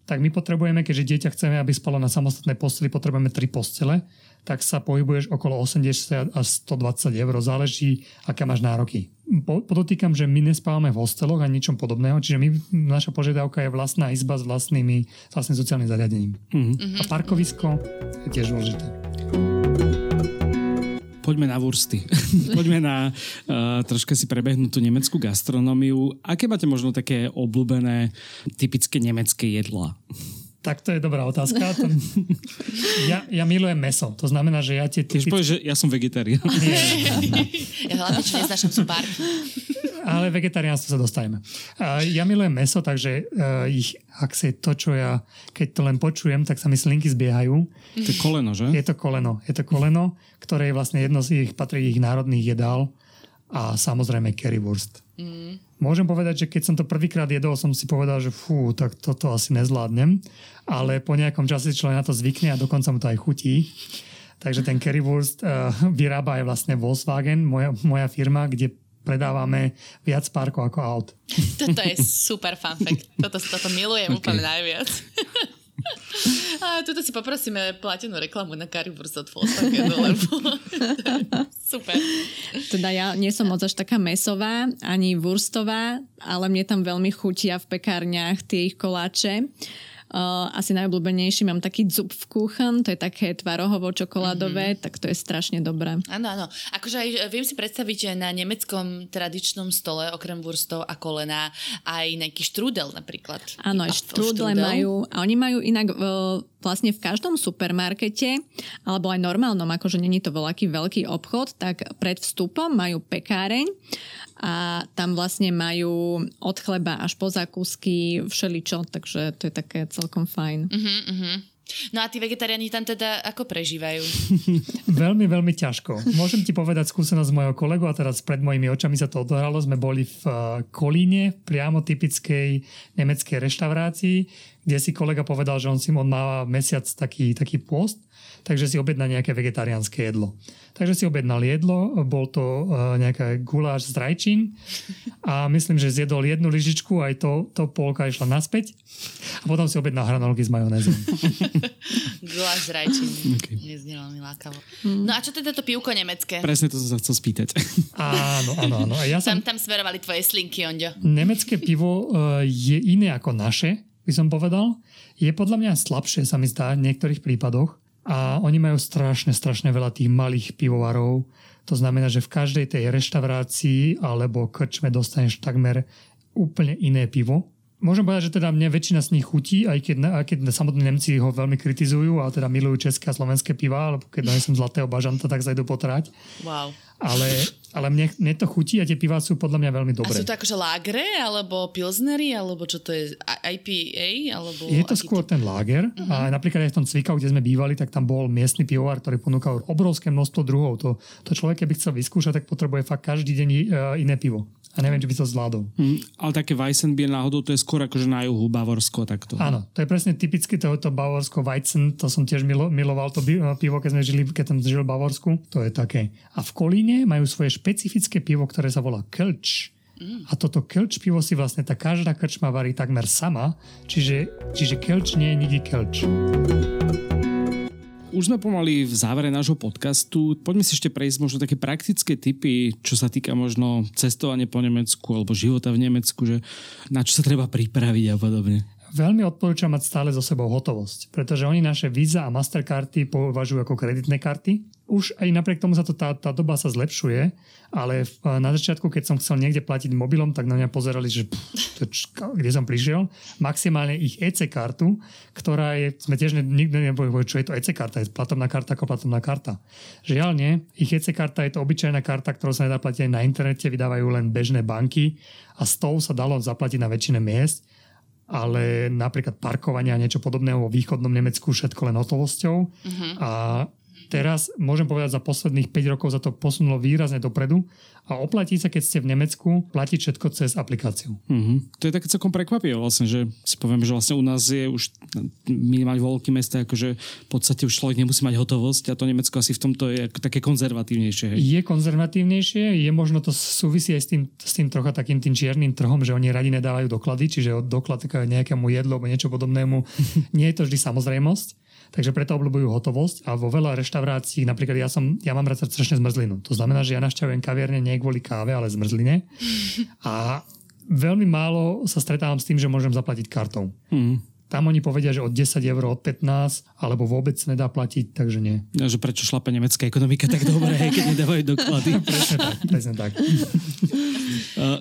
tak my potrebujeme, keďže dieťa chceme, aby spalo na samostatnej posteli, potrebujeme tri postele, tak sa pohybuješ okolo osemdesiat až stodvadsať eur, záleží, aké máš nároky. Podotýkam, že my nespávame v hosteloch a ničom podobného, čiže my, naša požiadavka je vlastná izba s vlastnými, s vlastným sociálnym zariadením. Mm-hmm. A parkovisko je tiež dôležité. Poďme na wursty. Poďme na uh, troška si prebehnúť tú nemeckú gastronómiu. Aké máte možno také obľúbené typické nemecké jedlá? Tak to je dobrá otázka. To... Ja, ja milujem meso. To znamená, že ja tie... Typické... Keď povieš, že ja som vegetarián. Ja hlavne, čo neznášam, sú pár. Ale vegetariánstvo sa dostajeme. Ja milujem meso, takže ich, ak sa to, čo ja... Keď to len počujem, tak sa mi slinky zbiehajú. To je koleno, že? Je to koleno. Je to koleno, ktoré je vlastne jedno z ich patrí ich národných jedál. A samozrejme currywurst. Mm. Môžem povedať, že keď som to prvýkrát jedol, som si povedal, že fú, tak toto asi nezvládnem. Ale po nejakom čase človek na to zvykne a dokonca mu to aj chutí. Takže ten currywurst uh, vyrába aj vlastne Volkswagen, moja, moja firma, kde predávame viac párkov ako aut. Toto je super fun fact. Toto, toto milujem okay. úplne najviac. A tuto si poprosíme platenú reklamu na currywurst od Volkswagenu, lebo super. Teda ja nie som moc až taká mesová, ani wurstová, ale mne tam veľmi chutia v pekárniach tie ich koláče. Uh, asi najobľúbenejší mám taký Zupfkuchen, to je také tvarohovo-čokoládové, mm-hmm. tak to je strašne dobré. Áno, áno. Akože aj viem si predstaviť, že na nemeckom tradičnom stole, okrem wurstov a kolena, aj nejaký štrúdel napríklad. Áno, aj štrúdle majú. A oni majú inak uh, vlastne v každom supermarkete, alebo aj normálnom, akože není to voľaký veľký obchod, tak pred vstupom majú pekáreň a tam vlastne majú od chleba až po zákusky všeličo, takže to je také celkom fajn. Uh-huh, uh-huh. No a tí vegetariáni tam teda ako prežívajú? Veľmi, veľmi ťažko. Môžem ti povedať skúsenosť mojho kolegu a teraz pred mojimi očami sa to odohralo. Sme boli v Kolíne, priamo typickej nemeckej reštaurácii, kde si kolega povedal, že on si on má mesiac taký, taký pôst, takže si objedná nejaké vegetariánske jedlo. Takže si objednal jedlo, bol to nejaká guláš z rajčín a myslím, že zjedol jednu lyžičku, aj to, to polka išla naspäť a potom si objednal hranolky s majonézom. Guláš z rajčín. Okay. Neznelo mi lákavo. No a čo teda to pivko nemecké? Presne to som sa chcel spýtať. Áno, áno, áno. Ja som... tam, tam smerovali tvoje slinky, Ondio. Nemecké pivo je iné ako naše, by som povedal. Je podľa mňa slabšie, sa mi zdá, v niektorých prípadoch. A oni majú strašne, strašne veľa tých malých pivovarov. To znamená, že v každej tej reštaurácii alebo krčme dostaneš takmer úplne iné pivo. Môžem povedať, že teda mne väčšina z nich chutí, aj keď, aj keď samotní Nemci ho veľmi kritizujú a teda milujú české a slovenské piva, alebo keď donesem zlatého bažanta, tak zajdu potrať. Wow. Ale, ale mne, mne to chutí a tie pivá sú podľa mňa veľmi dobré. A sú to akože lágre, alebo pilsnery, alebo čo to je, í pé á? Alebo je to skôr ten láger. Uh-huh. A napríklad aj v tom Zwickau, kde sme bývali, tak tam bol miestny pivovar, ktorý ponúkal obrovské množstvo druhov. To, to človek, keby chcel vyskúšať, tak potrebuje fakt každý deň iné pivo. A neviem, či by to zvládol. Mm, ale také Weizenbier náhodou, to je skôr akože na juhu Bavorsko takto. Áno, to je presne typicky tohoto Bavorsko Weizen, to som tiež milo, miloval to pivo, keď sme žili, keď som žil v Bavorsku. To je také. A v Kolíne majú svoje špecifické pivo, ktoré sa volá Kölsch. Mm. A toto Kölsch pivo si vlastne tá každá krčma varí takmer sama, čiže, čiže Kölsch nie je nikdy Kölsch. Už sme pomaly v závere nášho podcastu. Poďme si ešte prejsť možno také praktické tipy, čo sa týka možno cestovania po Nemecku alebo života v Nemecku, že na čo sa treba pripraviť a podobne. Veľmi odporúčam mať stále so sebou hotovosť, pretože oni naše Visa a Mastercardy považujú ako kreditné karty. Už aj napriek tomu sa to tá, tá doba sa zlepšuje, ale na začiatku, keď som chcel niekde platiť mobilom, tak na mňa pozerali, že pff, čka, kde som prišiel. Maximálne ich é cé kartu, ktorá je, sme tiež ne, nikdy nebojili, čo je to é cé karta, je platobná karta ako platobná karta. Žiaľ nie, ich é cé karta je to obyčajná karta, ktorú sa nedá platiť aj na internete, vydávajú len bežné banky a s tou sa dalo zaplatiť na väčšine miest. Ale napríklad parkovanie a niečo podobného vo východnom Nemecku všetko len hotovosťou. Uh-huh. A teraz môžem povedať, za posledných päť rokov sa to posunulo výrazne dopredu a oplatí sa, keď ste v Nemecku, platiť všetko cez aplikáciu. Uh-huh. To je také celkom prekvapivé vlastne, že si poviem, že vlastne u nás je už minimálne vo veľkých mestách, akože v podstate už človek nemusí mať hotovosť a to Nemecko asi v tomto je také konzervatívnejšie. Hej. Je konzervatívnejšie, je možno to súvisí aj s tým, s tým trocha takým tým čiernym trhom, že oni radi nedávajú doklady, čiže doklad k nejakému jedlu alebo niečo podobnému. Nie je to vždy samozrejmosť. Takže preto obľúbujú hotovosť a vo veľa reštaurácií, napríklad ja som, ja mám rád strašne zmrzlinu. To znamená, že ja navštevujem kaviarne nie kvôli káve, ale zmrzline. A veľmi málo sa stretávam s tým, že môžem zaplatiť kartou. Mm. Tam oni povedia, že od desať eur, od pätnásť, alebo vôbec nedá platiť, takže nie. No, že prečo šlape nemecká ekonomika tak dobre, hej, keď nedávajú doklady. Presne tak, presne tak.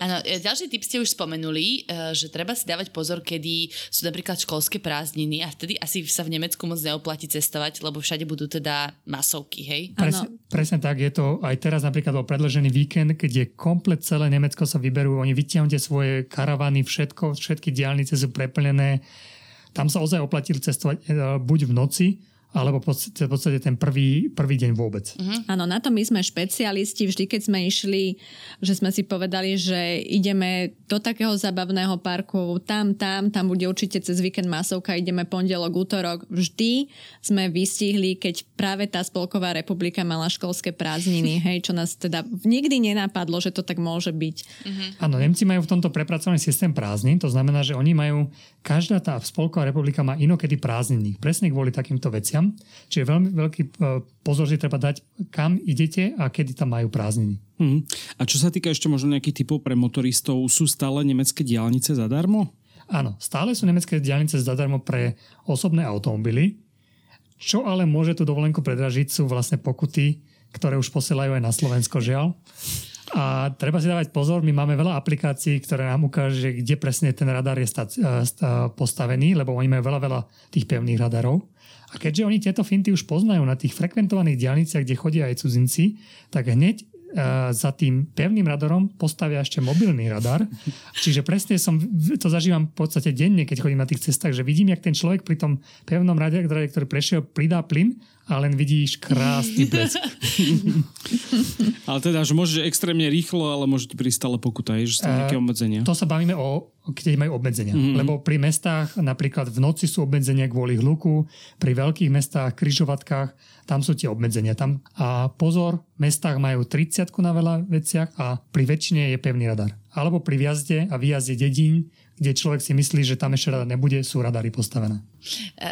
Áno, ďalší tip ste už spomenuli, že treba si dávať pozor, kedy sú napríklad školské prázdniny a vtedy asi sa v Nemecku moc neoplatí cestovať, lebo všade budú teda masovky, hej? Presne, presne tak, je to aj teraz napríklad o predĺžený víkend, kde komplet celé Nemecko sa vyberú, oni vytiahnete svoje karavany, všetko, všetky diaľnice sú preplnené. Tam sa ozaj oplatí cestovať buď v noci, alebo v podstate ten prvý, prvý deň vôbec. Áno, uh-huh. Na to my sme špecialisti. Vždy, keď sme išli, že sme si povedali, že ideme do takého zábavného parku, tam, tam, tam bude určite cez víkend masovka, ideme pondelok, útorok. Vždy sme vystihli, keď práve tá Spolková republika mala školské prázdniny, hej, čo nás teda nikdy nenapadlo, že to tak môže byť. Áno, uh-huh. Nemci majú v tomto prepracovaný systém prázdnin, to znamená, že oni majú, každá tá Spolková republika má inokedy prázdniny. Presne kvôli takýmto veciam. Čiže veľmi veľký pozor si treba dať, kam idete a kedy tam majú prázdniny. Hmm. A čo sa týka ešte možno nejakých typov pre motoristov, sú stále nemecké diaľnice zadarmo? Áno, stále sú nemecké diaľnice zadarmo pre osobné automobily. Čo ale môže tú dovolenku predražiť, sú vlastne pokuty, ktoré už posielajú aj na Slovensko, žiaľ. A treba si dávať pozor, my máme veľa aplikácií, ktoré nám ukáže, kde presne ten radar je sta- sta- postavený, lebo oni majú veľa, veľa tých pevných radarov. A keďže oni tieto finty už poznajú na tých frekventovaných diaľniciach, kde chodia aj cudzinci, tak hneď uh, za tým pevným radarom postavia ešte mobilný radar. Čiže presne som, to zažívam v podstate denne, keď chodím na tých cestách, že vidím, jak ten človek pri tom pevnom radare, ktorý prešiel, pridá plyn a len vidíš krásny blesk. Ale teda, že môžeš extrémne rýchlo, ale môže ti prísť stále pokuta, je, že sú nejaké obmedzenia. To sa bavíme o, kde majú obmedzenia. Mm-hmm. Lebo pri mestách, napríklad v noci sú obmedzenia kvôli hluku, pri veľkých mestách, križovatkách, tam sú tie obmedzenia. Tam. A pozor, v mestách majú tridsiatku na veľa veciach a pri väčšine je pevný radar. Alebo pri vjazde a výjazde dedín, kde človek si myslí, že tam ešte radar nebude, sú radary postavené.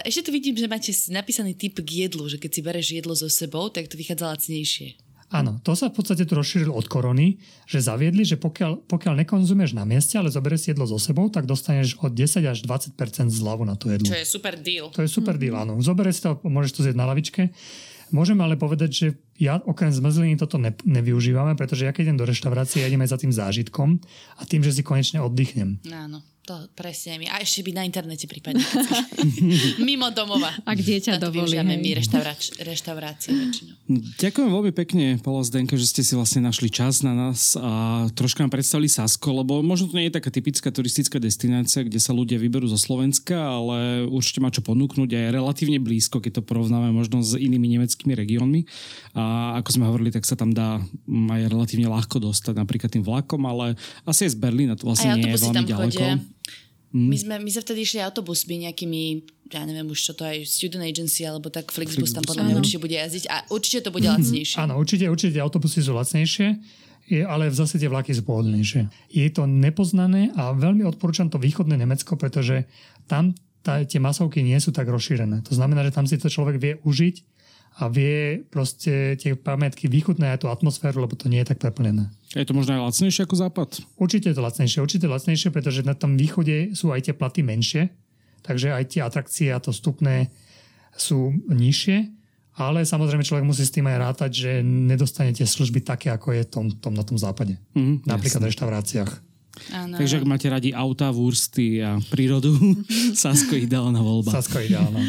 Ešte tu vidím, že máte napísaný typ k jedlu, že keď si bereš jedlo so sebou, tak to vychádza lacnejšie. Áno, to sa v podstate tu rozšírilo od korony, že zaviedli, že pokiaľ, pokiaľ nekonzumuješ na mieste, ale zoberieš jedlo so sebou, tak dostaneš od desať až dvadsať percent zľavu na to jedlo. Čo je super deal. To je super deal, áno. Zoberieš to, môžeš to zjeť na lavičke. Môžem ale povedať, že ja okrem zmrzliny toto ne, nevyužívame, pretože ja keď idem do reštaurácie, ja idem aj za tým zážitkom a tým, že si konečne oddychnem. Áno. To presne mi. A ešte by na internete prípadne. Mimo domova. Ak dieťa dovolí. Využívame my reštauráč, reštaurácie väčšinou. Ďakujem veľmi pekne, Paľo, Zdenka, že ste si vlastne našli čas na nás a troška nám predstavili Sasko, lebo možno to nie je taká typická turistická destinácia, kde sa ľudia vyberú zo Slovenska, ale určite má čo ponúknuť a je relatívne blízko, keď to porovnáme možno s inými nemeckými regiónmi. A ako sme hovorili, tak sa tam dá aj relatívne ľahko dostať, napríklad tým vlakom, ale asi aj z Berlína to vlastne nie je veľmi ďaleko. My sme, my sme vtedy išli autobusmi nejakými, ja neviem už čo to aj student agency alebo tak Flixbus, Flixbus tam podľa mňa určite bude jazdiť a určite to bude lacnejšie. Áno, určite, určite autobusy sú lacnejšie, ale v zase tie vlaky sú pohodlnejšie. Je to nepoznané a veľmi odporúčam to východné Nemecko, pretože tam tá, tie masovky nie sú tak rozšírené. To znamená, že tam si to človek vie užiť a vie proste tie pamätky vychutnať aj tú atmosféru, lebo to nie je tak preplnené. Je to možno aj lacnejšie ako západ? Určite je to lacnejšie, určite lacnejšie, pretože na tom východe sú aj tie platy menšie, takže aj tie atrakcie a to vstupné sú nižšie, ale samozrejme človek musí s tým aj rátať, že nedostanete služby také, ako je tom, tom, na tom západe. Mm, napríklad v reštauráciách. Ano. Takže ak máte radi autá, vúrsty a prírodu, Sasko ideálna voľba. Sasko ideálna.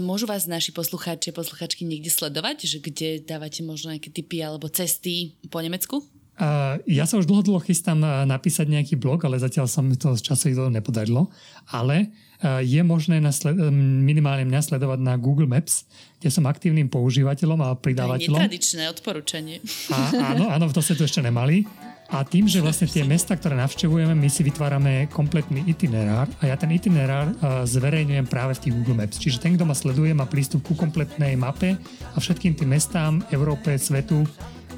Môžu vás naši poslucháči, posluchačky niekde sledovať, že kde dávate možno nejaké tipy alebo cesty po Nemecku? Uh, ja sa už dlho, dlho chystám napísať nejaký blog, ale zatiaľ sa mi to z času nepodarilo. Ale uh, je možné nasled- minimálne mňa sledovať na Google Maps, kde som aktívnym používateľom a pridávateľom. Netradičné odporúčanie. A, áno, áno, to ste tu ešte nemali. A tým, že vlastne tie mesta, ktoré navštevujeme, my si vytvárame kompletný itinerár a ja ten itinerár zverejňujem práve v tých Google Maps. Čiže ten, kto ma sleduje, má prístup ku kompletnej mape a všetkým tým mestám, Európe, svetu,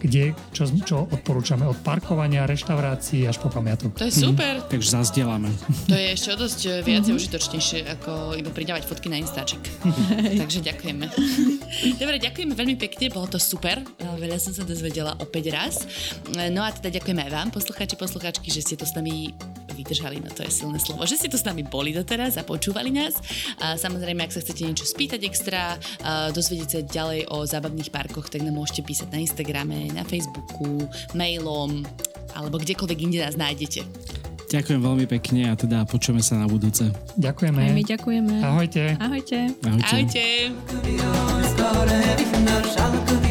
kde čo, čo odporúčame od parkovania, reštaurácií až po pamiatok. To je super. Mm, takže zazdielame. To je ešte dosť viac mm-hmm. užitočnejšie ako iba pridávať fotky na Instaček. Takže ďakujeme. Dobre, ďakujeme veľmi pekne, bolo to super. Veľa som sa dozvedela opäť raz. No a teda ďakujeme aj vám, poslucháči, poslucháčky, že ste to s nami vydržali, no to je silné slovo, že ste tu s nami boli doteraz a počúvali nás. A samozrejme, ak sa chcete niečo spýtať extra, dozvedieť sa ďalej o zábavných parkoch, tak nám môžete písať na Instagrame, na Facebooku, mailom alebo kdekoľvek inde nás nájdete. Ďakujem veľmi pekne a teda počujeme sa na budúce. Ďakujeme. Aj my ďakujeme. Ahojte. Ahojte. Ahojte. Ahojte. Ahojte.